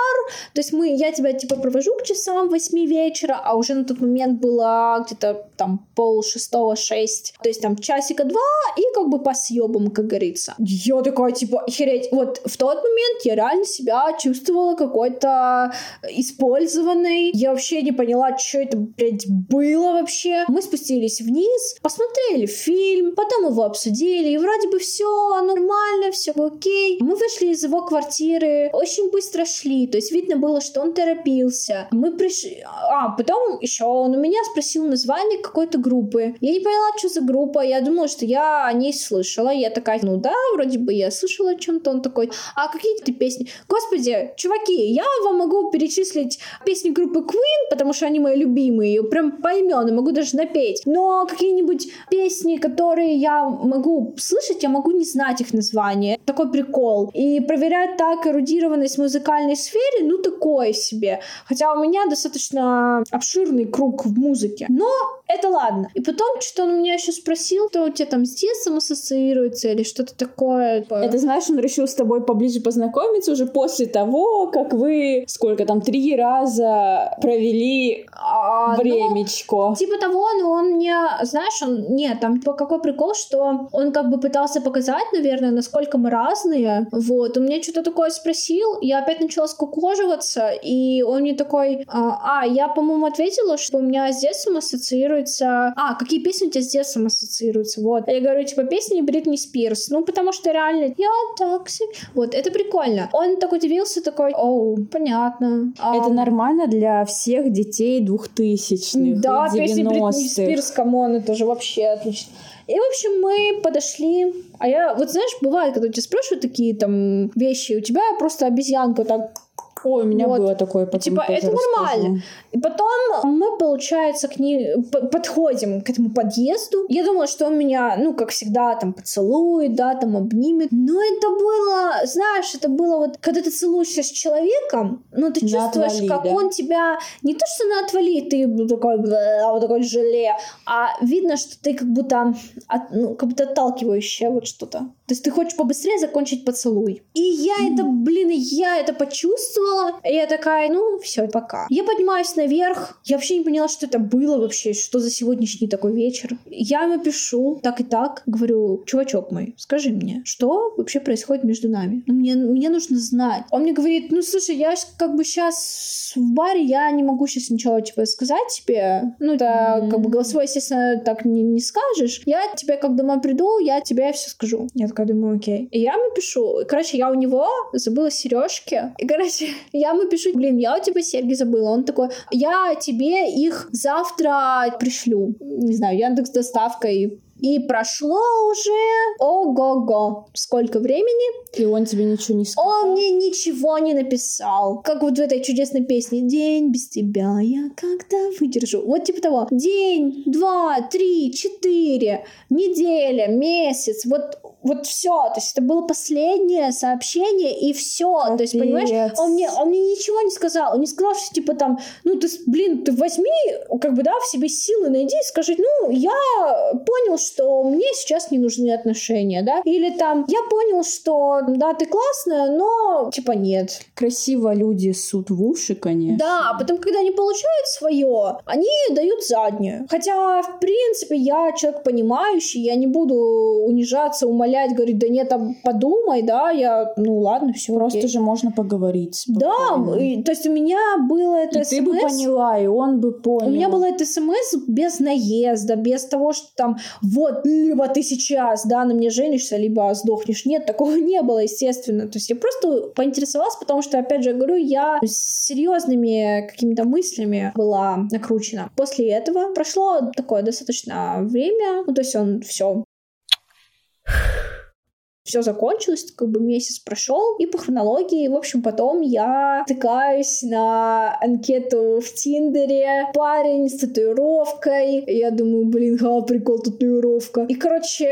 то есть мы, я тебя, типа, провожу к часам восьми вечера, а уже на тот момент было где-то там пол шестого, шесть, то есть там часика два, и как бы по съебам, как говорится. Я такая, типа, охереть. Вот в тот момент я реально себя чувствовала какой-то использованной. Я вообще не поняла, что это, блядь, было вообще. Мы спустились вниз, посмотрели фильм, потом его обсудили, и вроде бы все нормально, все окей. Мы вышли из его квартиры, очень быстро шли, то есть видно было, что он торопился. Мы пришли... А, потом еще он у меня спросил название какой-то группы. Я не поняла, что за группа. Я думала, что я о ней слышала. Я такая: ну да, вроде бы я слышала о чем-то. Он такой: а какие ты песни? Господи, чуваки, я вам могу перечислить песни группы Queen, потому что они мои любимые, прям по именам, могу даже напеть. Но какие-нибудь песни, которые я могу слышать, я могу не знать их название. Такой прикол. И проверять так эрудированность в музыкальной сфере, ну такое себе. Хотя у меня достаточно обширный круг в музыке. Но это ладно. И потом что-то он меня еще спросил, то у тебя там с детством ассоциируется или что-то такое. Это, знаешь, он решил с тобой поближе познакомиться уже после того, как вы сколько там, три раза провели а, времечко. Ну, типа того, но он мне, знаешь, он, не, там типа, какой прикол, что он как бы пытался показать, наверное, насколько мы разные. Вот, он мне что-то такое спросил, я опять начала скукоживаться, и он мне такой: а, а я, по-моему, ответила, что у меня с детством ассоциируется. А, какие песни у тебя с детством ассоциируются? Вот. Я говорю, типа, песни Бритни Спирс. Ну, потому что реально... Я такси. Вот, это прикольно. Он так удивился, такой: оу, понятно. А... Это нормально для всех детей двухтысячных, да, девяностых. Да, песни Бритни Спирс, камон, это же вообще отлично. И, в общем, мы подошли. А я... Вот, знаешь, бывает, когда тебя спрашивают такие там вещи, у тебя просто обезьянка так... Ой, у меня вот. Было такое. Типа, это нормально. И потом мы, получается, к ней подходим, к этому подъезду. Я думала, что он меня, ну, как всегда, там, поцелует, да, там, обнимет. Но это было, знаешь, это было вот, когда ты целуешься с человеком, ну, ты чувствуешь, отвали, как да. он тебя... Не то, что на отвали, ты такой, вот такой желе, а видно, что ты как будто, от, ну, как будто отталкивающая вот что-то. То есть ты хочешь побыстрее закончить поцелуй. И я mm-hmm. это, блин, я это почувствовала. И я такая: ну, все, пока. Я поднимаюсь наверх. Я вообще не поняла, что это было вообще, что за сегодняшний такой вечер. Я ему пишу так и так. Говорю: чувачок мой, скажи мне, что вообще происходит между нами? Ну, мне, мне нужно знать. Он мне говорит: ну, слушай, я как бы сейчас в баре, я не могу сейчас ничего типа сказать тебе. Ну, это mm-hmm. как бы голосовой, естественно, так не, не скажешь. Я тебе, как домой приду, я тебе все скажу. Я такая думаю: окей. И я ему пишу. Короче, я у него забыла сережки. И, короче... Я ему пишу: блин, я у тебя серьги забыла. Он такой: я тебе их завтра пришлю. Не знаю, Яндекс доставка. И И прошло уже, ого-го, сколько времени. И он тебе ничего не сказал? Он мне ничего не написал. Как вот в этой чудесной песне: день без тебя я когда выдержу. Вот типа того. День, два, три, четыре, неделя, месяц. Вот, вот все. То есть это было последнее сообщение, и все. Капец. То есть, понимаешь, он мне, он мне ничего не сказал. Он не сказал, что типа там, ну, ты, блин, ты возьми, как бы, да, в себе силы найди и скажи: ну, я понял, что... что мне сейчас не нужны отношения, да? Или там: я понял, что да, ты классная, но типа нет. Красиво люди ссут в уши, конечно. Да, а потом, когда они получают свое, они дают заднюю. Хотя, в принципе, я человек понимающий, я не буду унижаться, умолять умолять, говорить, да нет, там подумай, да, я, ну ладно, все. Просто окей. Же можно поговорить. Спокойно. Да, и, то есть у меня было это смс. И ты бы поняла, и он бы понял. У меня было это смс без наезда, без того, что там, вот, либо ты сейчас, да, на мне женишься, либо сдохнешь. Нет, такого не было, естественно. То есть я просто поинтересовалась, потому что, опять же, я говорю, я с серьезными какими-то мыслями была накручена. После этого прошло такое достаточно время, ну, то есть он все... Все закончилось, как бы месяц прошел, и по хронологии, в общем, потом я тыкаюсь на анкету в Тиндере, парень с татуировкой, я думаю, блин, ха, прикол, татуировка. И, короче,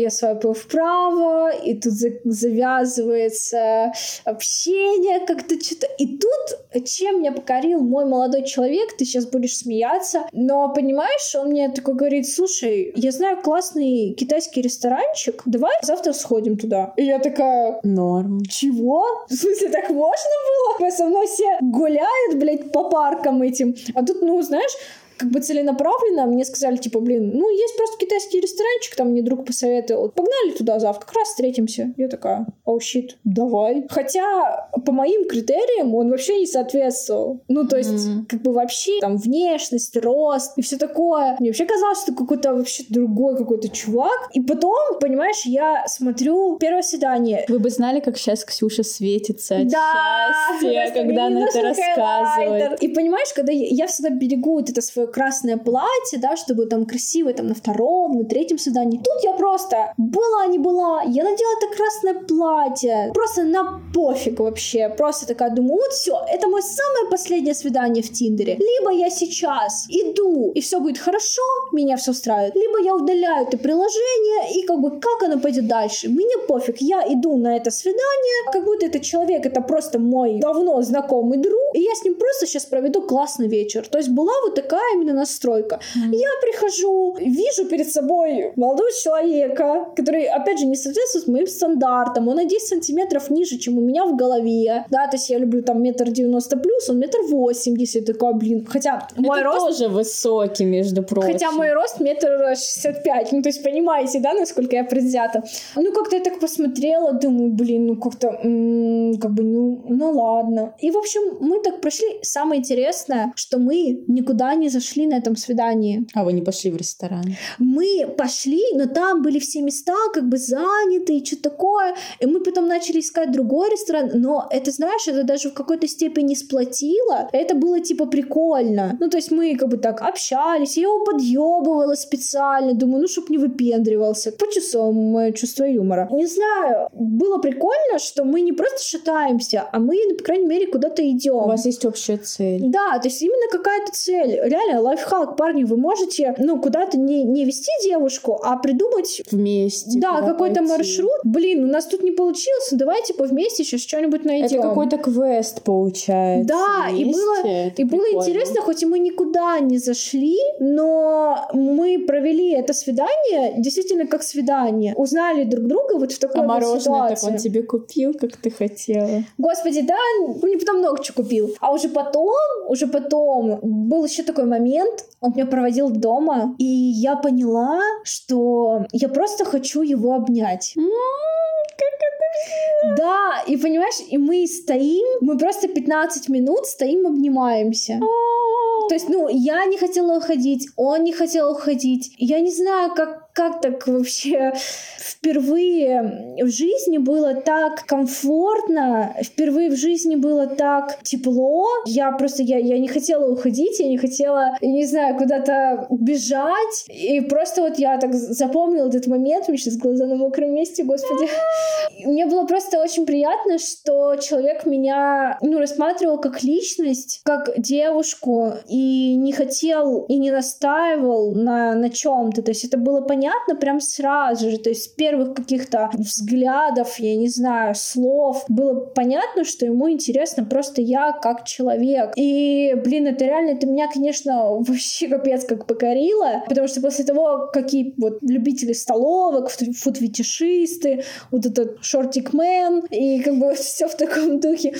я свайпаю вправо, и тут завязывается общение как-то что-то. И тут, чем меня покорил мой молодой человек, ты сейчас будешь смеяться, но, понимаешь, он мне такой говорит, слушай, я знаю классный китайский ресторанчик, давай завтра сходим туда. И я такая... Норм. Чего? В смысле, так можно было? Со мной все гуляют, блядь, по паркам этим. А тут, ну, знаешь... как бы целенаправленно, мне сказали, типа, блин, ну, есть просто китайский ресторанчик, там мне друг посоветовал, погнали туда завтра, как раз встретимся. Я такая, оу, щит, давай. Хотя, по моим критериям, он вообще не соответствовал. Ну, то есть, mm-hmm. как бы вообще, там, внешность, рост и все такое. Мне вообще казалось, что какой-то вообще другой какой-то чувак. И потом, понимаешь, я смотрю первое свидание. Вы бы знали, как сейчас Ксюша светится от да! счастья, когда она это рассказывает. И понимаешь, когда я, я всегда берегу вот это свое красное платье, да, чтобы там красиво там на втором, на третьем свидании. Тут я просто была, не была, я надела это красное платье. Просто на пофиг вообще. Просто такая думаю, вот все, это мое самое последнее свидание в Тиндере. Либо я сейчас иду, и все будет хорошо, меня все устраивает. Либо я удаляю это приложение, и как бы как оно пойдет дальше. Мне пофиг, я иду на это свидание, как будто этот человек, это просто мой давно знакомый друг, и я с ним просто сейчас проведу классный вечер. То есть была вот такая именно настройка. Mm-hmm. Я прихожу, вижу перед собой молодого человека, который, опять же, не соответствует моим стандартам. Он на десять сантиметров ниже, чем у меня в голове. Да, то есть я люблю там метр девяносто плюс, он метр восемьдесят. Такой, блин, хотя мой рост... тоже высокий, между прочим. Хотя мой рост метр шестьдесят пять. Ну, то есть понимаете, да, насколько я предвзята. Ну, как-то я так посмотрела, думаю, блин, ну, как-то, м-м, как бы, ну, ну, ладно. И, в общем, мы так прошли. Самое интересное, что мы никуда не зашли шли на этом свидании. А вы не пошли в ресторан? Мы пошли, но там были все места как бы заняты и что-то такое. И мы потом начали искать другой ресторан, но это, знаешь, это даже в какой-то степени сплотило. Это было типа прикольно. Ну, то есть мы как бы так общались, я его подъебывала специально, думаю, ну, чтоб не выпендривался. По часам чувство юмора. Не знаю, было прикольно, что мы не просто шатаемся, а мы, ну, по крайней мере, куда-то идем. У вас есть общая цель. Да, то есть именно какая-то цель. Реально лайфхак, парни, вы можете, ну, куда-то не, не вести девушку, а придумать вместе. Да, какой-то пойти. Маршрут. Блин, у нас тут не получилось, давайте типа вместе сейчас что-нибудь найдем. Это какой-то квест получается. Да, вместе. и было, и было интересно, хоть и мы никуда не зашли, но мы провели это свидание действительно как свидание. Узнали друг друга вот в такой а вот ситуации. А мороженое так он тебе купил, как ты хотела. Господи, да, мне потом много чего купил. А уже потом, уже потом был еще такой момент, момент, он меня проводил дома, и я поняла, что я просто хочу его обнять. Да, и понимаешь, и мы стоим, мы просто пятнадцать минут стоим, обнимаемся. То есть, ну, я не хотела уходить, он не хотел уходить. Я не знаю, как, как так вообще впервые в жизни было так комфортно, впервые в жизни было так тепло. Я просто, я, я не хотела уходить, я не хотела, я не знаю, куда-то бежать. И просто вот я так запомнила этот момент, у меня сейчас глаза на мокром месте, господи. Мне было просто очень приятно, что человек меня, ну, рассматривал как личность, как девушку, и не хотел, и не настаивал на, на чем-то. То есть это было понятно прям сразу же. То есть с первых каких-то взглядов, я не знаю, слов, было понятно, что ему интересно просто я как человек. И, блин, это реально, это меня, конечно, вообще капец как покорило, потому что после того, какие вот любители столовок, фуд-фетишисты, вот этот шортик-мен, и как бы все в таком духе.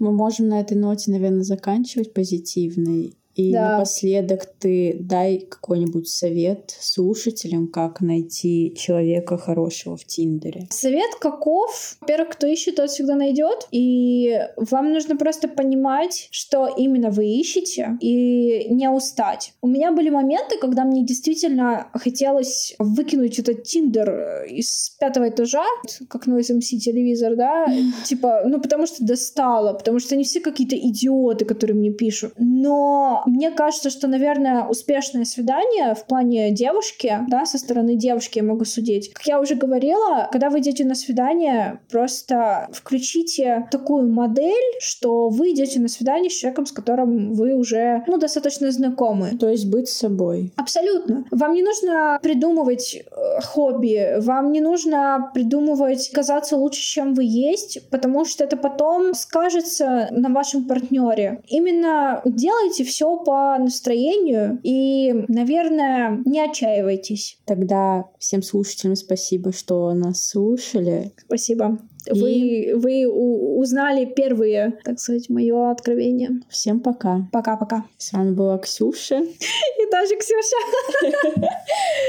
Мы можем на этой ноте, наверное, заканчивать позитивной. И да. напоследок ты дай какой-нибудь совет слушателям, как найти человека хорошего в Тиндере. Совет каков? Во-первых, кто ищет, тот всегда найдет. И вам нужно просто понимать, что именно вы ищете, и не устать. У меня были моменты, когда мне действительно хотелось выкинуть этот Тиндер из пятого этажа, как на эс эм си телевизор, да? Типа, ну потому что достало, потому что они все какие-то идиоты, которые мне пишут. Но мне кажется, что, наверное, успешное свидание в плане девушки, да, со стороны девушки я могу судить. Как я уже говорила, когда вы идете на свидание, просто включите такую модель, что вы идете на свидание с человеком, с которым вы уже, ну, достаточно знакомы. То есть быть собой. Абсолютно. Вам не нужно придумывать э, хобби, вам не нужно придумывать казаться лучше, чем вы есть, потому что это потом скажется на вашем партнере. Именно делайте все по настроению и, наверное, не отчаивайтесь. Тогда всем слушателям спасибо, что нас слушали. Спасибо. И... Вы, вы у- узнали первые, так сказать, мое откровение. Всем пока. Пока-пока. С вами была Ксюша. И даже Ксюша.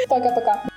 Пока-пока.